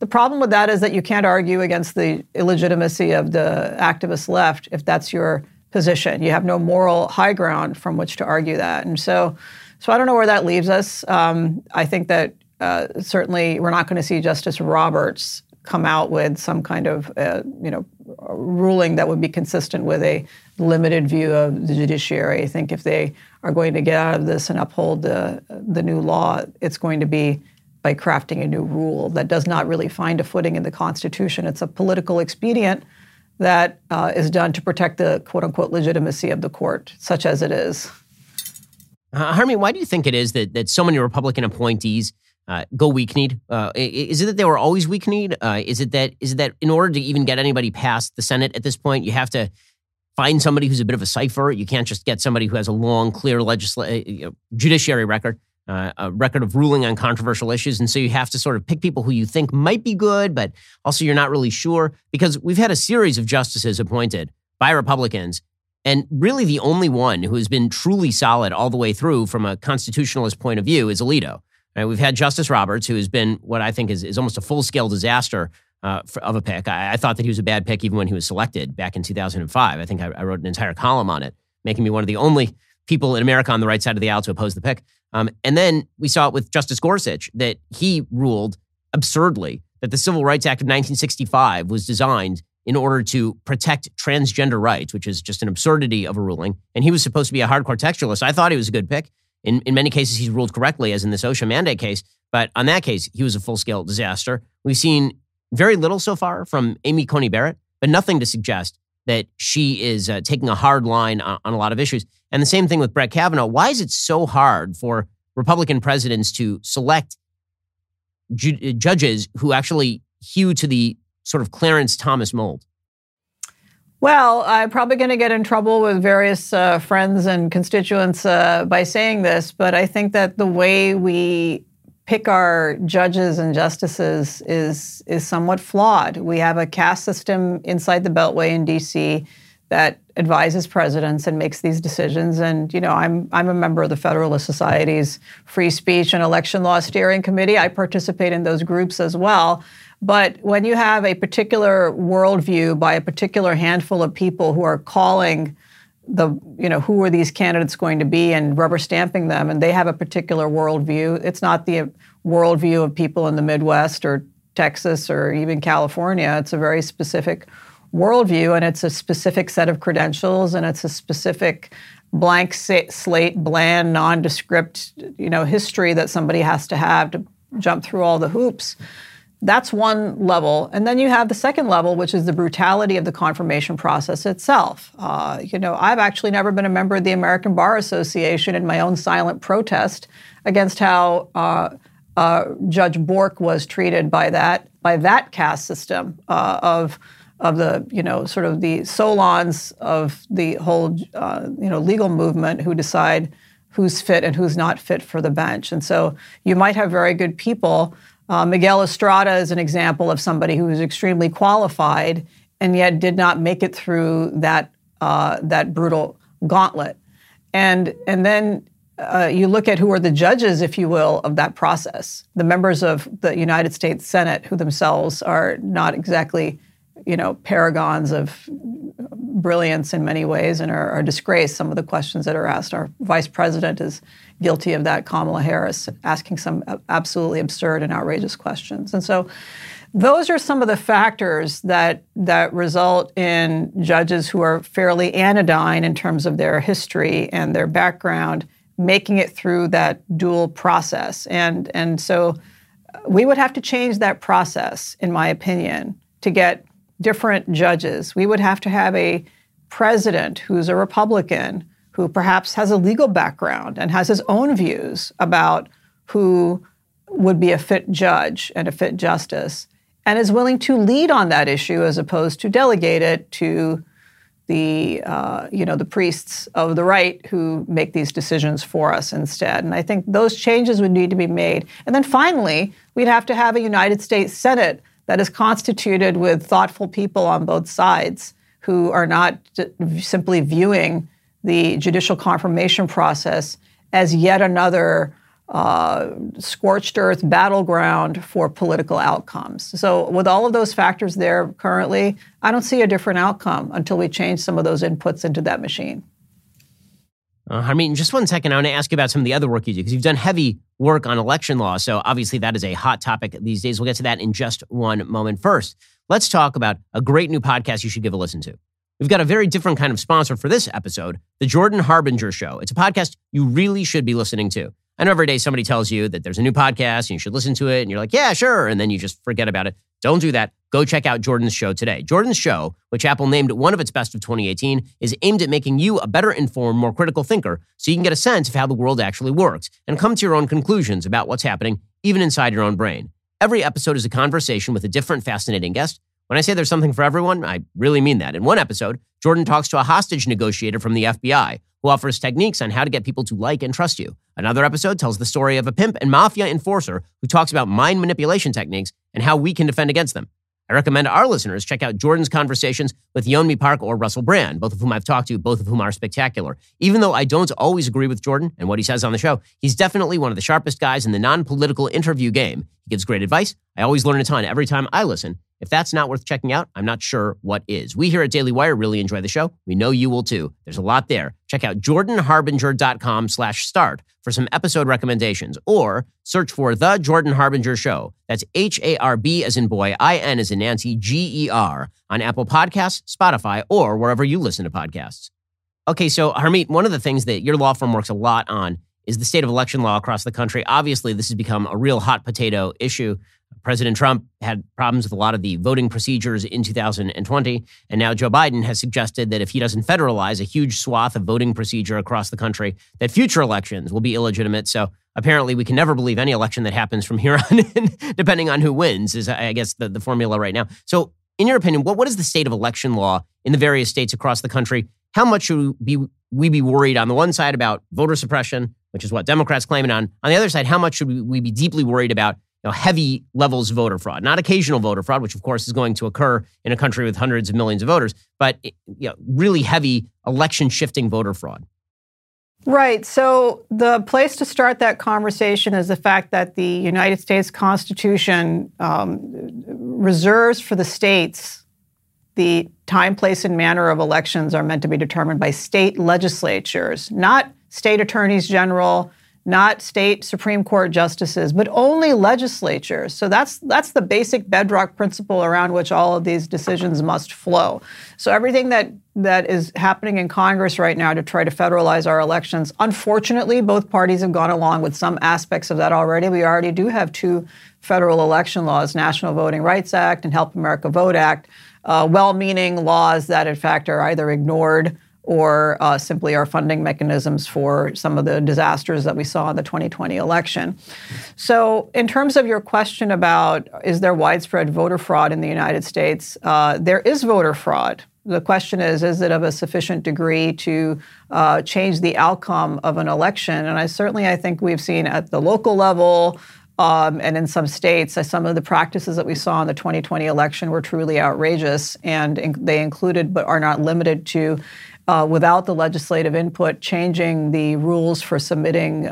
The problem with that is that you can't argue against the illegitimacy of the activist left if that's your position. You have no moral high ground from which to argue that. And so I don't know where that leaves us. I think that certainly we're not going to see Justice Roberts come out with some kind of ruling that would be consistent with a limited view of the judiciary. I think if they are going to get out of this and uphold the new law, it's going to be by crafting a new rule that does not really find a footing in the Constitution. It's a political expedient that is done to protect the quote-unquote legitimacy of the court, such as it is. Harmeet, why do you think it is that so many Republican appointees go weak-kneed? Is it that they were always weak-kneed? Is it that in order to even get anybody past the Senate at this point, you have to find somebody who's a bit of a cipher. You can't just get somebody who has a long, clear judiciary record, a record of ruling on controversial issues. And so you have to sort of pick people who you think might be good, but also you're not really sure, because we've had a series of justices appointed by Republicans. And really the only one who has been truly solid all the way through from a constitutionalist point of view is Alito. Right? We've had Justice Roberts, who has been what I think is almost a full-scale disaster of a pick. I thought that he was a bad pick even when he was selected back in 2005. I think I wrote an entire column on it, making me one of the only people in America on the right side of the aisle to oppose the pick. And then we saw it with Justice Gorsuch, that he ruled absurdly that the Civil Rights Act of 1965 was designed in order to protect transgender rights, which is just an absurdity of a ruling. And he was supposed to be a hardcore textualist. I thought he was a good pick. In many cases, he's ruled correctly, as in this OSHA mandate case. But on that case, he was a full-scale disaster. We've seen very little so far from Amy Coney Barrett, but nothing to suggest that she is taking a hard line on a lot of issues. And the same thing with Brett Kavanaugh. Why is it so hard for Republican presidents to select judges who actually hew to the sort of Clarence Thomas mold? Well, I'm probably going to get in trouble with various friends and constituents by saying this, but I think that the way we pick our judges and justices is somewhat flawed. We have a caste system inside the Beltway in D.C. that advises presidents and makes these decisions. And, you know, I'm a member of the Federalist Society's Free Speech and Election Law Steering Committee. I participate in those groups as well. But when you have a particular worldview by a particular handful of people who are calling the, you know, who are these candidates going to be and rubber stamping them, and they have a particular worldview, it's not the worldview of people in the Midwest or Texas or even California. It's a very specific worldview, and it's a specific set of credentials, and it's a specific blank slate, bland, nondescript, you know, history that somebody has to jump through all the hoops. That's one level. And then you have the second level, which is the brutality of the confirmation process itself. You know, I've actually never been a member of the American Bar Association in my own silent protest against how Judge Bork was treated by that caste system of the, you know, sort of the Solons of the whole, you know, legal movement who decide who's fit and who's not fit for the bench. And so you might have very good people. Miguel Estrada is an example of somebody who is extremely qualified and yet did not make it through that brutal gauntlet. And then you look at who are the judges, if you will, of that process, the members of the United States Senate who themselves are not exactly, you know, paragons of brilliance in many ways and are disgraced. Some of the questions that are asked, our vice president is guilty of that, Kamala Harris, asking some absolutely absurd and outrageous questions. And so those are some of the factors that result in judges who are fairly anodyne in terms of their history and their background, making it through that dual process. And so we would have to change that process, in my opinion, to get different judges. We would have to have a president who's a Republican, who perhaps has a legal background and has his own views about who would be a fit judge and a fit justice, and is willing to lead on that issue as opposed to delegate it to the, you know, the priests of the right who make these decisions for us instead. And I think those changes would need to be made. And then finally, we'd have to have a United States Senate that is constituted with thoughtful people on both sides who are not simply viewing the judicial confirmation process as yet another scorched earth battleground for political outcomes. So with all of those factors there currently, I don't see a different outcome until we change some of those inputs into that machine. Harmeet, in just 1 second, I want to ask you about some of the other work you do, because you've done heavy work on election law. So obviously that is a hot topic these days. We'll get to that in just one moment. First, let's talk about a great new podcast you should give a listen to. We've got a very different kind of sponsor for this episode, The Jordan Harbinger Show. It's a podcast you really should be listening to. I know every day somebody tells you that there's a new podcast and you should listen to it, and you're like, yeah, sure, and then you just forget about it. Don't do that. Go check out Jordan's show today. Jordan's show, which Apple named one of its best of 2018, is aimed at making you a better informed, more critical thinker so you can get a sense of how the world actually works and come to your own conclusions about what's happening even inside your own brain. Every episode is a conversation with a different fascinating guest. When I say there's something for everyone, I really mean that. In one episode, Jordan talks to a hostage negotiator from the FBI who offers techniques on how to get people to like and trust you. Another episode tells the story of a pimp and mafia enforcer who talks about mind manipulation techniques and how we can defend against them. I recommend our listeners check out Jordan's conversations with Yeonmi Park or Russell Brand, both of whom I've talked to, both of whom are spectacular. Even though I don't always agree with Jordan and what he says on the show, he's definitely one of the sharpest guys in the non-political interview game. He gives great advice. I always learn a ton every time I listen. If that's not worth checking out, I'm not sure what is. We here at Daily Wire really enjoy the show. We know you will too. There's a lot there. Check out jordanharbinger.com/start for some episode recommendations, or search for The Jordan Harbinger Show. That's H-A-R-B as in boy, I-N as in Nancy, G-E-R on Apple Podcasts, Spotify, or wherever you listen to podcasts. Okay, so Harmeet, one of the things that your law firm works a lot on is the state of election law across the country. Obviously, this has become a real hot potato issue. President Trump had problems with a lot of the voting procedures in 2020, and now Joe Biden has suggested that if he doesn't federalize a huge swath of voting procedure across the country, that future elections will be illegitimate. So apparently we can never believe any election that happens from here on in, depending on who wins, is I guess the formula right now. So in your opinion, what is the state of election law in the various states across the country? How much should we be worried on the one side about voter suppression, which is what Democrats claim, and on the other side, how much should we be deeply worried about heavy levels of voter fraud, not occasional voter fraud, which of course is going to occur in a country with hundreds of millions of voters, but really heavy election shifting voter fraud? Right. So the place to start that conversation is the fact that the United States Constitution reserves for the states the time, place, and manner of elections are meant to be determined by state legislatures, not state attorneys general, not state Supreme Court justices, but only legislatures. So that's the basic bedrock principle around which all of these decisions must flow. So everything that is happening in Congress right now to try to federalize our elections, unfortunately, both parties have gone along with some aspects of that already. We already do have two federal election laws, National Voting Rights Act and Help America Vote Act, well-meaning laws that in fact are either ignored or simply our funding mechanisms for some of the disasters that we saw in the 2020 election. So in terms of your question about is there widespread voter fraud in the United States, there is voter fraud. The question is it of a sufficient degree to change the outcome of an election? And I think we've seen at the local level, and in some states, some of the practices that we saw in the 2020 election were truly outrageous, and they included but are not limited to, without the legislative input, changing the rules for submitting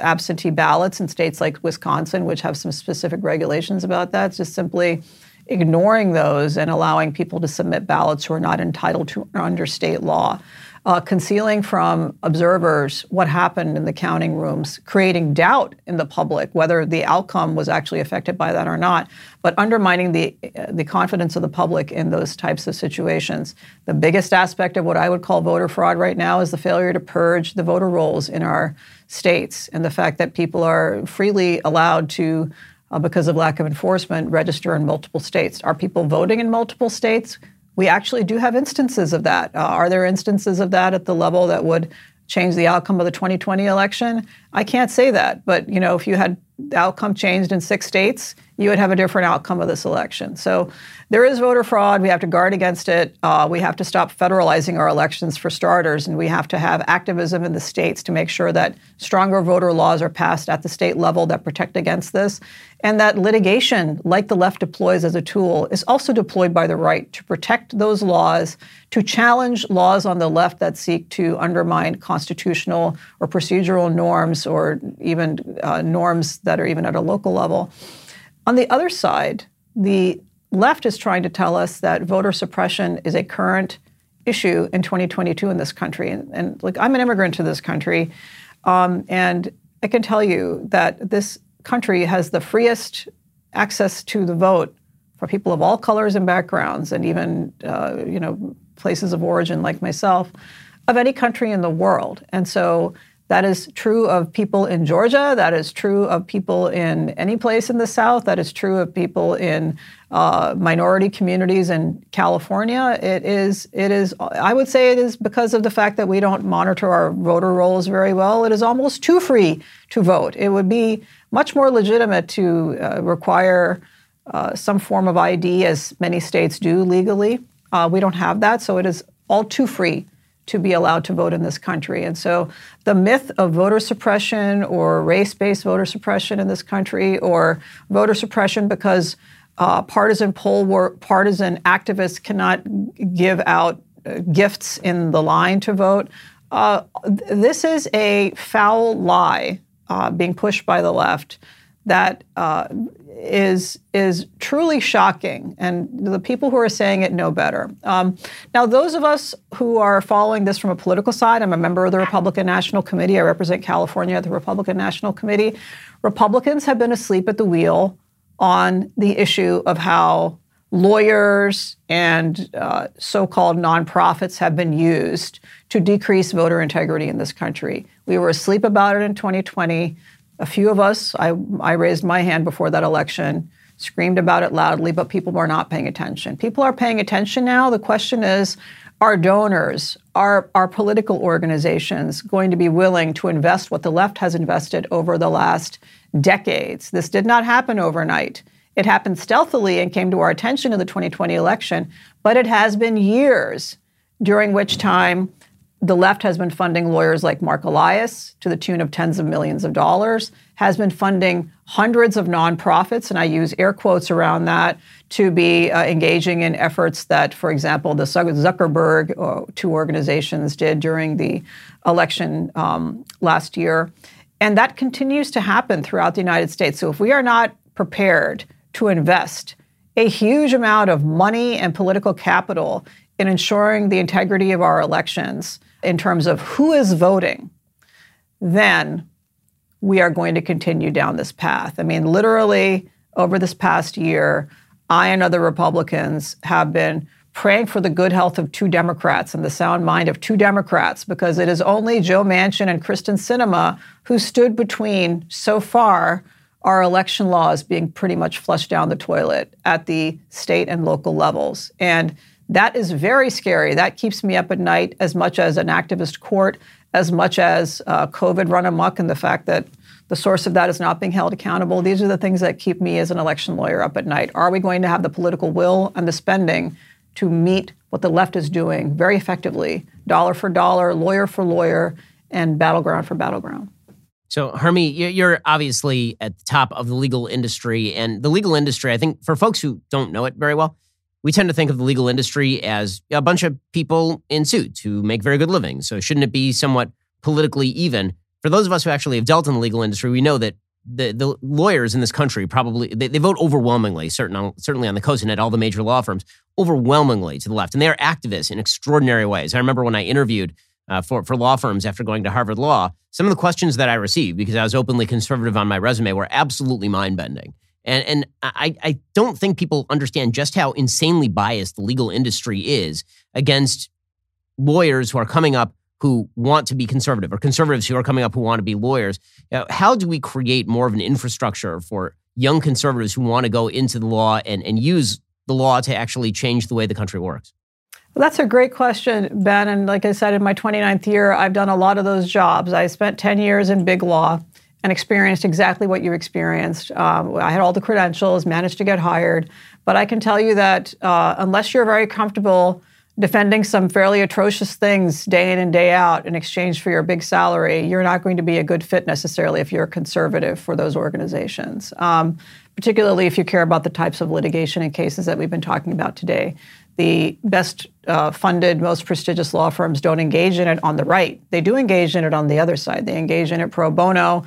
absentee ballots in states like Wisconsin, which have some specific regulations about that. It's just simply ignoring those and allowing people to submit ballots who are not entitled to under state law. Concealing from observers what happened in the counting rooms, creating doubt in the public whether the outcome was actually affected by that or not, but undermining the confidence of the public in those types of situations. The biggest aspect of what I would call voter fraud right now is the failure to purge the voter rolls in our states, and the fact that people are freely allowed to, because of lack of enforcement, register in multiple states. Are people voting in multiple states? We actually do have instances of that. Are there instances of that at the level that would change the outcome of the 2020 election? I can't say that, but if you had the outcome changed in 6 states, you would have a different outcome of this election. So there is voter fraud. We have to guard against it. We have to stop federalizing our elections for starters, and we have to have activism in the states to make sure that stronger voter laws are passed at the state level that protect against this, and that litigation, like the left deploys as a tool, is also deployed by the right to protect those laws, to challenge laws on the left that seek to undermine constitutional or procedural norms, or even norms that are even at a local level. On the other side, the left is trying to tell us that voter suppression is a current issue in 2022 in this country. And look, I'm an immigrant to this country, and I can tell you that this country has the freest access to the vote for people of all colors and backgrounds, and even places of origin like myself, of any country in the world. And so that is true of people in Georgia. That is true of people in any place in the South. That is true of people in minority communities in California. It is. I would say it is because of the fact that we don't monitor our voter rolls very well. It is almost too free to vote. It would be much more legitimate to require some form of ID, as many states do legally, We don't have that, so it is all too free to be allowed to vote in this country. And so the myth of voter suppression or race-based voter suppression in this country, or voter suppression because partisan poll work, partisan activists cannot give out gifts in the line to vote. This is a foul lie being pushed by the left that is truly shocking, and the people who are saying it know better. Now, those of us who are following this from a political side, I'm a member of the Republican National Committee. I represent California at the Republican National Committee. Republicans have been asleep at the wheel on the issue of how lawyers and so-called nonprofits have been used to decrease voter integrity in this country. We were asleep about it in 2020. A few of us, I raised my hand before that election, screamed about it loudly, but people were not paying attention. People are paying attention now. The question is, are donors, are our political organizations going to be willing to invest what the left has invested over the last decades? This did not happen overnight. It happened stealthily and came to our attention in the 2020 election, but it has been years during which time the left has been funding lawyers like Mark Elias to the tune of tens of millions of dollars, has been funding hundreds of nonprofits, and I use air quotes around that, to be engaging in efforts that, for example, the Zuckerberg two organizations did during the election last year. And that continues to happen throughout the United States. So if we are not prepared to invest a huge amount of money and political capital in ensuring the integrity of our elections in terms of who is voting, then we are going to continue down this path. I mean, literally over this past year, I and other Republicans have been praying for the good health of two Democrats and the sound mind of two Democrats, because it is only Joe Manchin and Kristen Sinema who stood between, so far, our election laws being pretty much flushed down the toilet at the state and local levels. And that is very scary. That keeps me up at night as much as an activist court, as much as COVID run amok, and the fact that the source of that is not being held accountable. These are the things that keep me as an election lawyer up at night. Are we going to have the political will and the spending to meet what the left is doing very effectively, dollar for dollar, lawyer for lawyer, and battleground for battleground? So, Harmeet, you're obviously at the top of the legal industry. And the legal industry, I think, for folks who don't know it very well, we tend to think of the legal industry as a bunch of people in suits who make very good living. So shouldn't it be somewhat politically even? For those of us who actually have dealt in the legal industry, we know that the lawyers in this country probably, they vote overwhelmingly, certainly on the coast and at all the major law firms, overwhelmingly to the left. And they are activists in extraordinary ways. I remember when I interviewed for law firms after going to Harvard Law, some of the questions that I received, because I was openly conservative on my resume, were absolutely mind-bending. And I don't think people understand just how insanely biased the legal industry is against lawyers who are coming up who want to be conservative, or conservatives who are coming up who want to be lawyers. Now, how do we create more of an infrastructure for young conservatives who want to go into the law and use the law to actually change the way the country works? Well, that's a great question, Ben. And like I said, in my 29th year, I've done a lot of those jobs. I spent 10 years in big law and experienced exactly what you experienced. I had all the credentials, managed to get hired. But I can tell you that unless you're very comfortable defending some fairly atrocious things day in and day out in exchange for your big salary, you're not going to be a good fit necessarily if you're a conservative for those organizations, particularly if you care about the types of litigation and cases that we've been talking about today. The best funded, most prestigious law firms don't engage in it on the right. They do engage in it on the other side. They engage in it pro bono.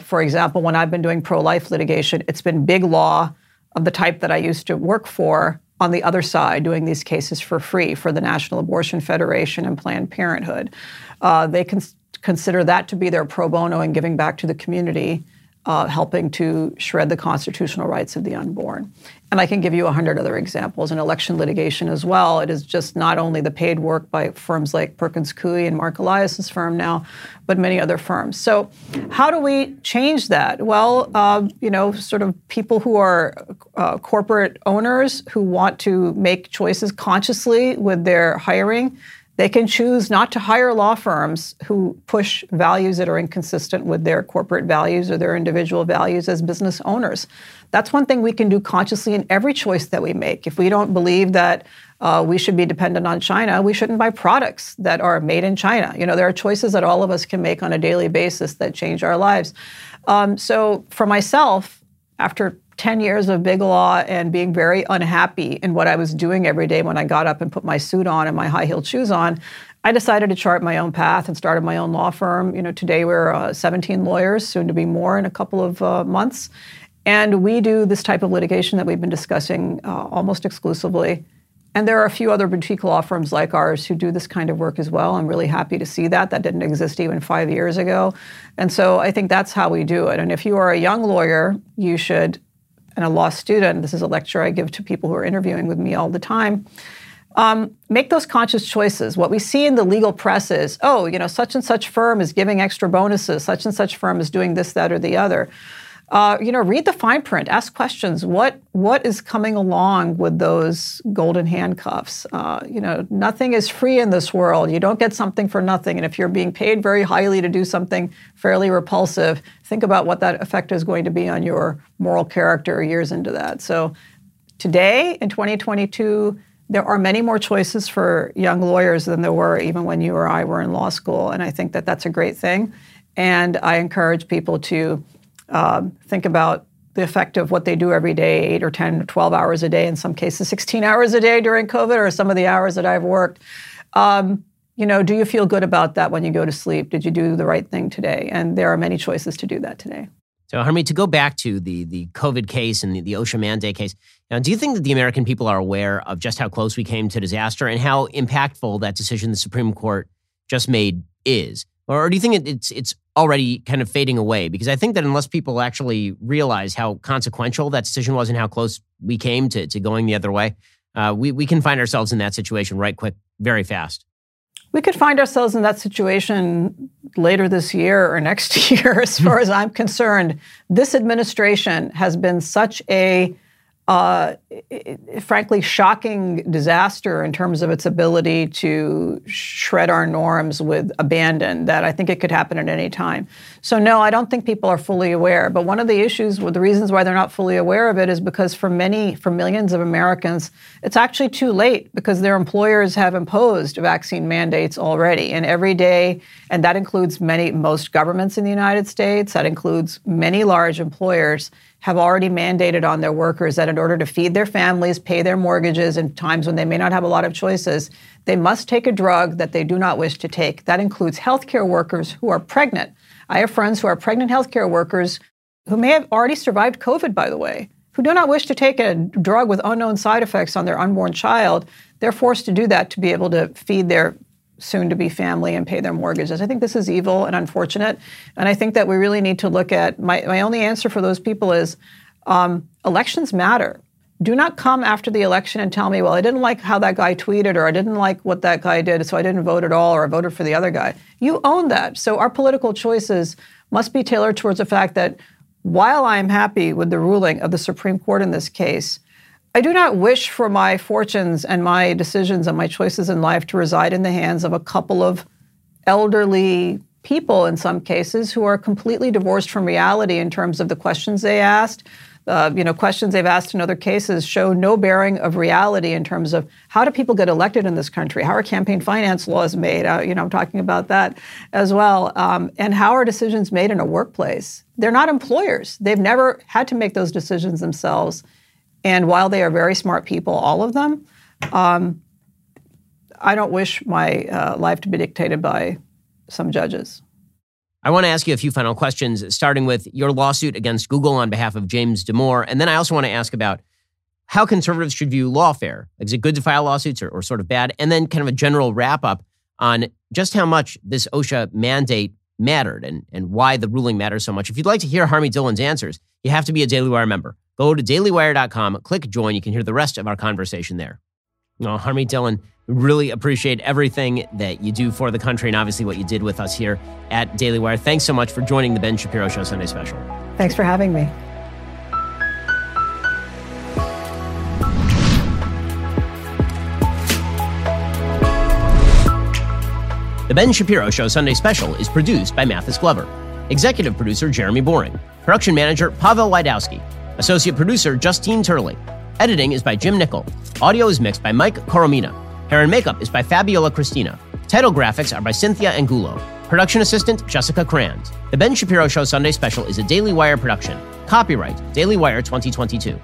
For example, when I've been doing pro-life litigation, it's been big law of the type that I used to work for on the other side, doing these cases for free for the National Abortion Federation and Planned Parenthood. They consider that to be their pro bono and giving back to the community, helping to shred the constitutional rights of the unborn. And I can give you 100 other examples in election litigation as well. It is just not only the paid work by firms like Perkins Coie and Mark Elias's firm now, but many other firms. So how do we change that? Well, sort of people who are corporate owners who want to make choices consciously with their hiring, They can choose not to hire law firms who push values that are inconsistent with their corporate values or their individual values as business owners. That's one thing we can do consciously in every choice that we make. If we don't believe that we should be dependent on China, we shouldn't buy products that are made in China. You know, there are choices that all of us can make on a daily basis that change our lives. So for myself, after 10 years of big law and being very unhappy in what I was doing every day when I got up and put my suit on and my high-heeled shoes on, I decided to chart my own path and started my own law firm. You know, today we're 17 lawyers, soon to be more in a couple of months. And we do this type of litigation that we've been discussing almost exclusively. And there are a few other boutique law firms like ours who do this kind of work as well. I'm really happy to see that. That didn't exist even 5 years ago. And so I think that's how we do it. And if you are a young lawyer, you should, and a law student, this is a lecture I give to people who are interviewing with me all the time, make those conscious choices. What we see in the legal press is, oh, you know, such and such firm is giving extra bonuses. Such and such firm is doing this, that, or the other. You know, read the fine print, ask questions. What is coming along with those golden handcuffs? You know, nothing is free in this world. You don't get something for nothing. And if you're being paid very highly to do something fairly repulsive, think about what that effect is going to be on your moral character years into that. So today, in 2022, there are many more choices for young lawyers than there were even when you or I were in law school. And I think that that's a great thing. And I encourage people to think about the effect of what they do every day, 8 or 10 or 12 hours a day, in some cases 16 hours a day during COVID, or some of the hours that I've worked. You know, do you feel good about that when you go to sleep? Did you do the right thing today? And there are many choices to do that today. So, Harmeet, to go back to the COVID case and the OSHA mandate case, now, do you think that the American people are aware of just how close we came to disaster and how impactful that decision the Supreme Court just made is? Or do you think it's already kind of fading away? Because I think that unless people actually realize how consequential that decision was and how close we came to going the other way, we can find ourselves in that situation right quick, very fast. We could find ourselves in that situation later this year or next year, as far as I'm concerned. This administration has been such a frankly, shocking disaster in terms of its ability to shred our norms with abandon that I think it could happen at any time. So no, I don't think people are fully aware. But one of the issues, well, the reasons why they're not fully aware of it is because for millions of Americans, it's actually too late because their employers have imposed vaccine mandates already. And every day, and that includes most governments in the United States, that includes many large employers, have already mandated on their workers that in order to feed their families, pay their mortgages in times when they may not have a lot of choices, they must take a drug that they do not wish to take. That includes healthcare workers who are pregnant. I have friends who are pregnant healthcare workers who may have already survived COVID, by the way, who do not wish to take a drug with unknown side effects on their unborn child. They're forced to do that to be able to feed their soon-to-be family and pay their mortgages. I think this is evil and unfortunate. And I think that we really need to look at, my only answer for those people is elections matter. Do not come after the election and tell me, well, I didn't like how that guy tweeted, or I didn't like what that guy did, so I didn't vote at all, or I voted for the other guy. You own that. So our political choices must be tailored towards the fact that while I'm happy with the ruling of the Supreme Court in this case, I do not wish for my fortunes and my decisions and my choices in life to reside in the hands of a couple of elderly people in some cases who are completely divorced from reality in terms of the questions they asked. You know, questions they've asked in other cases show no bearing of reality in terms of how do people get elected in this country? How are campaign finance laws made? You know, I'm talking about that as well. And how are decisions made in a workplace? They're not employers. They've never had to make those decisions themselves. And while they are very smart people, all of them, I don't wish my life to be dictated by some judges. I want to ask you a few final questions, starting with your lawsuit against Google on behalf of James Damore. And then I also want to ask about how conservatives should view lawfare. Is it good to file lawsuits or sort of bad? And then kind of a general wrap-up on just how much this OSHA mandate mattered and why the ruling matters so much. If you'd like to hear Harmeet Dhillon's answers, you have to be a Daily Wire member. Go to dailywire.com, click join. You can hear the rest of our conversation there. Now, Harmeet Dhillon, really appreciate everything that you do for the country and obviously what you did with us here at Daily Wire. Thanks so much for joining the Ben Shapiro Show Sunday Special. Thanks for having me. The Ben Shapiro Show Sunday Special is produced by Mathis Glover. Executive producer Jeremy Boring. Production manager Pavel Wydowski. Associate producer Justine Turley. Editing is by Jim Nickel. Audio is mixed by Mike Coromina. Hair and makeup is by Fabiola Cristina. Title graphics are by Cynthia Angulo. Production assistant Jessica Crand. The Ben Shapiro Show Sunday Special is a Daily Wire production. Copyright Daily Wire 2022.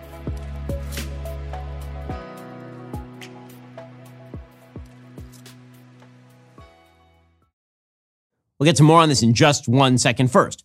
We'll get to more on this in just 1 second. First,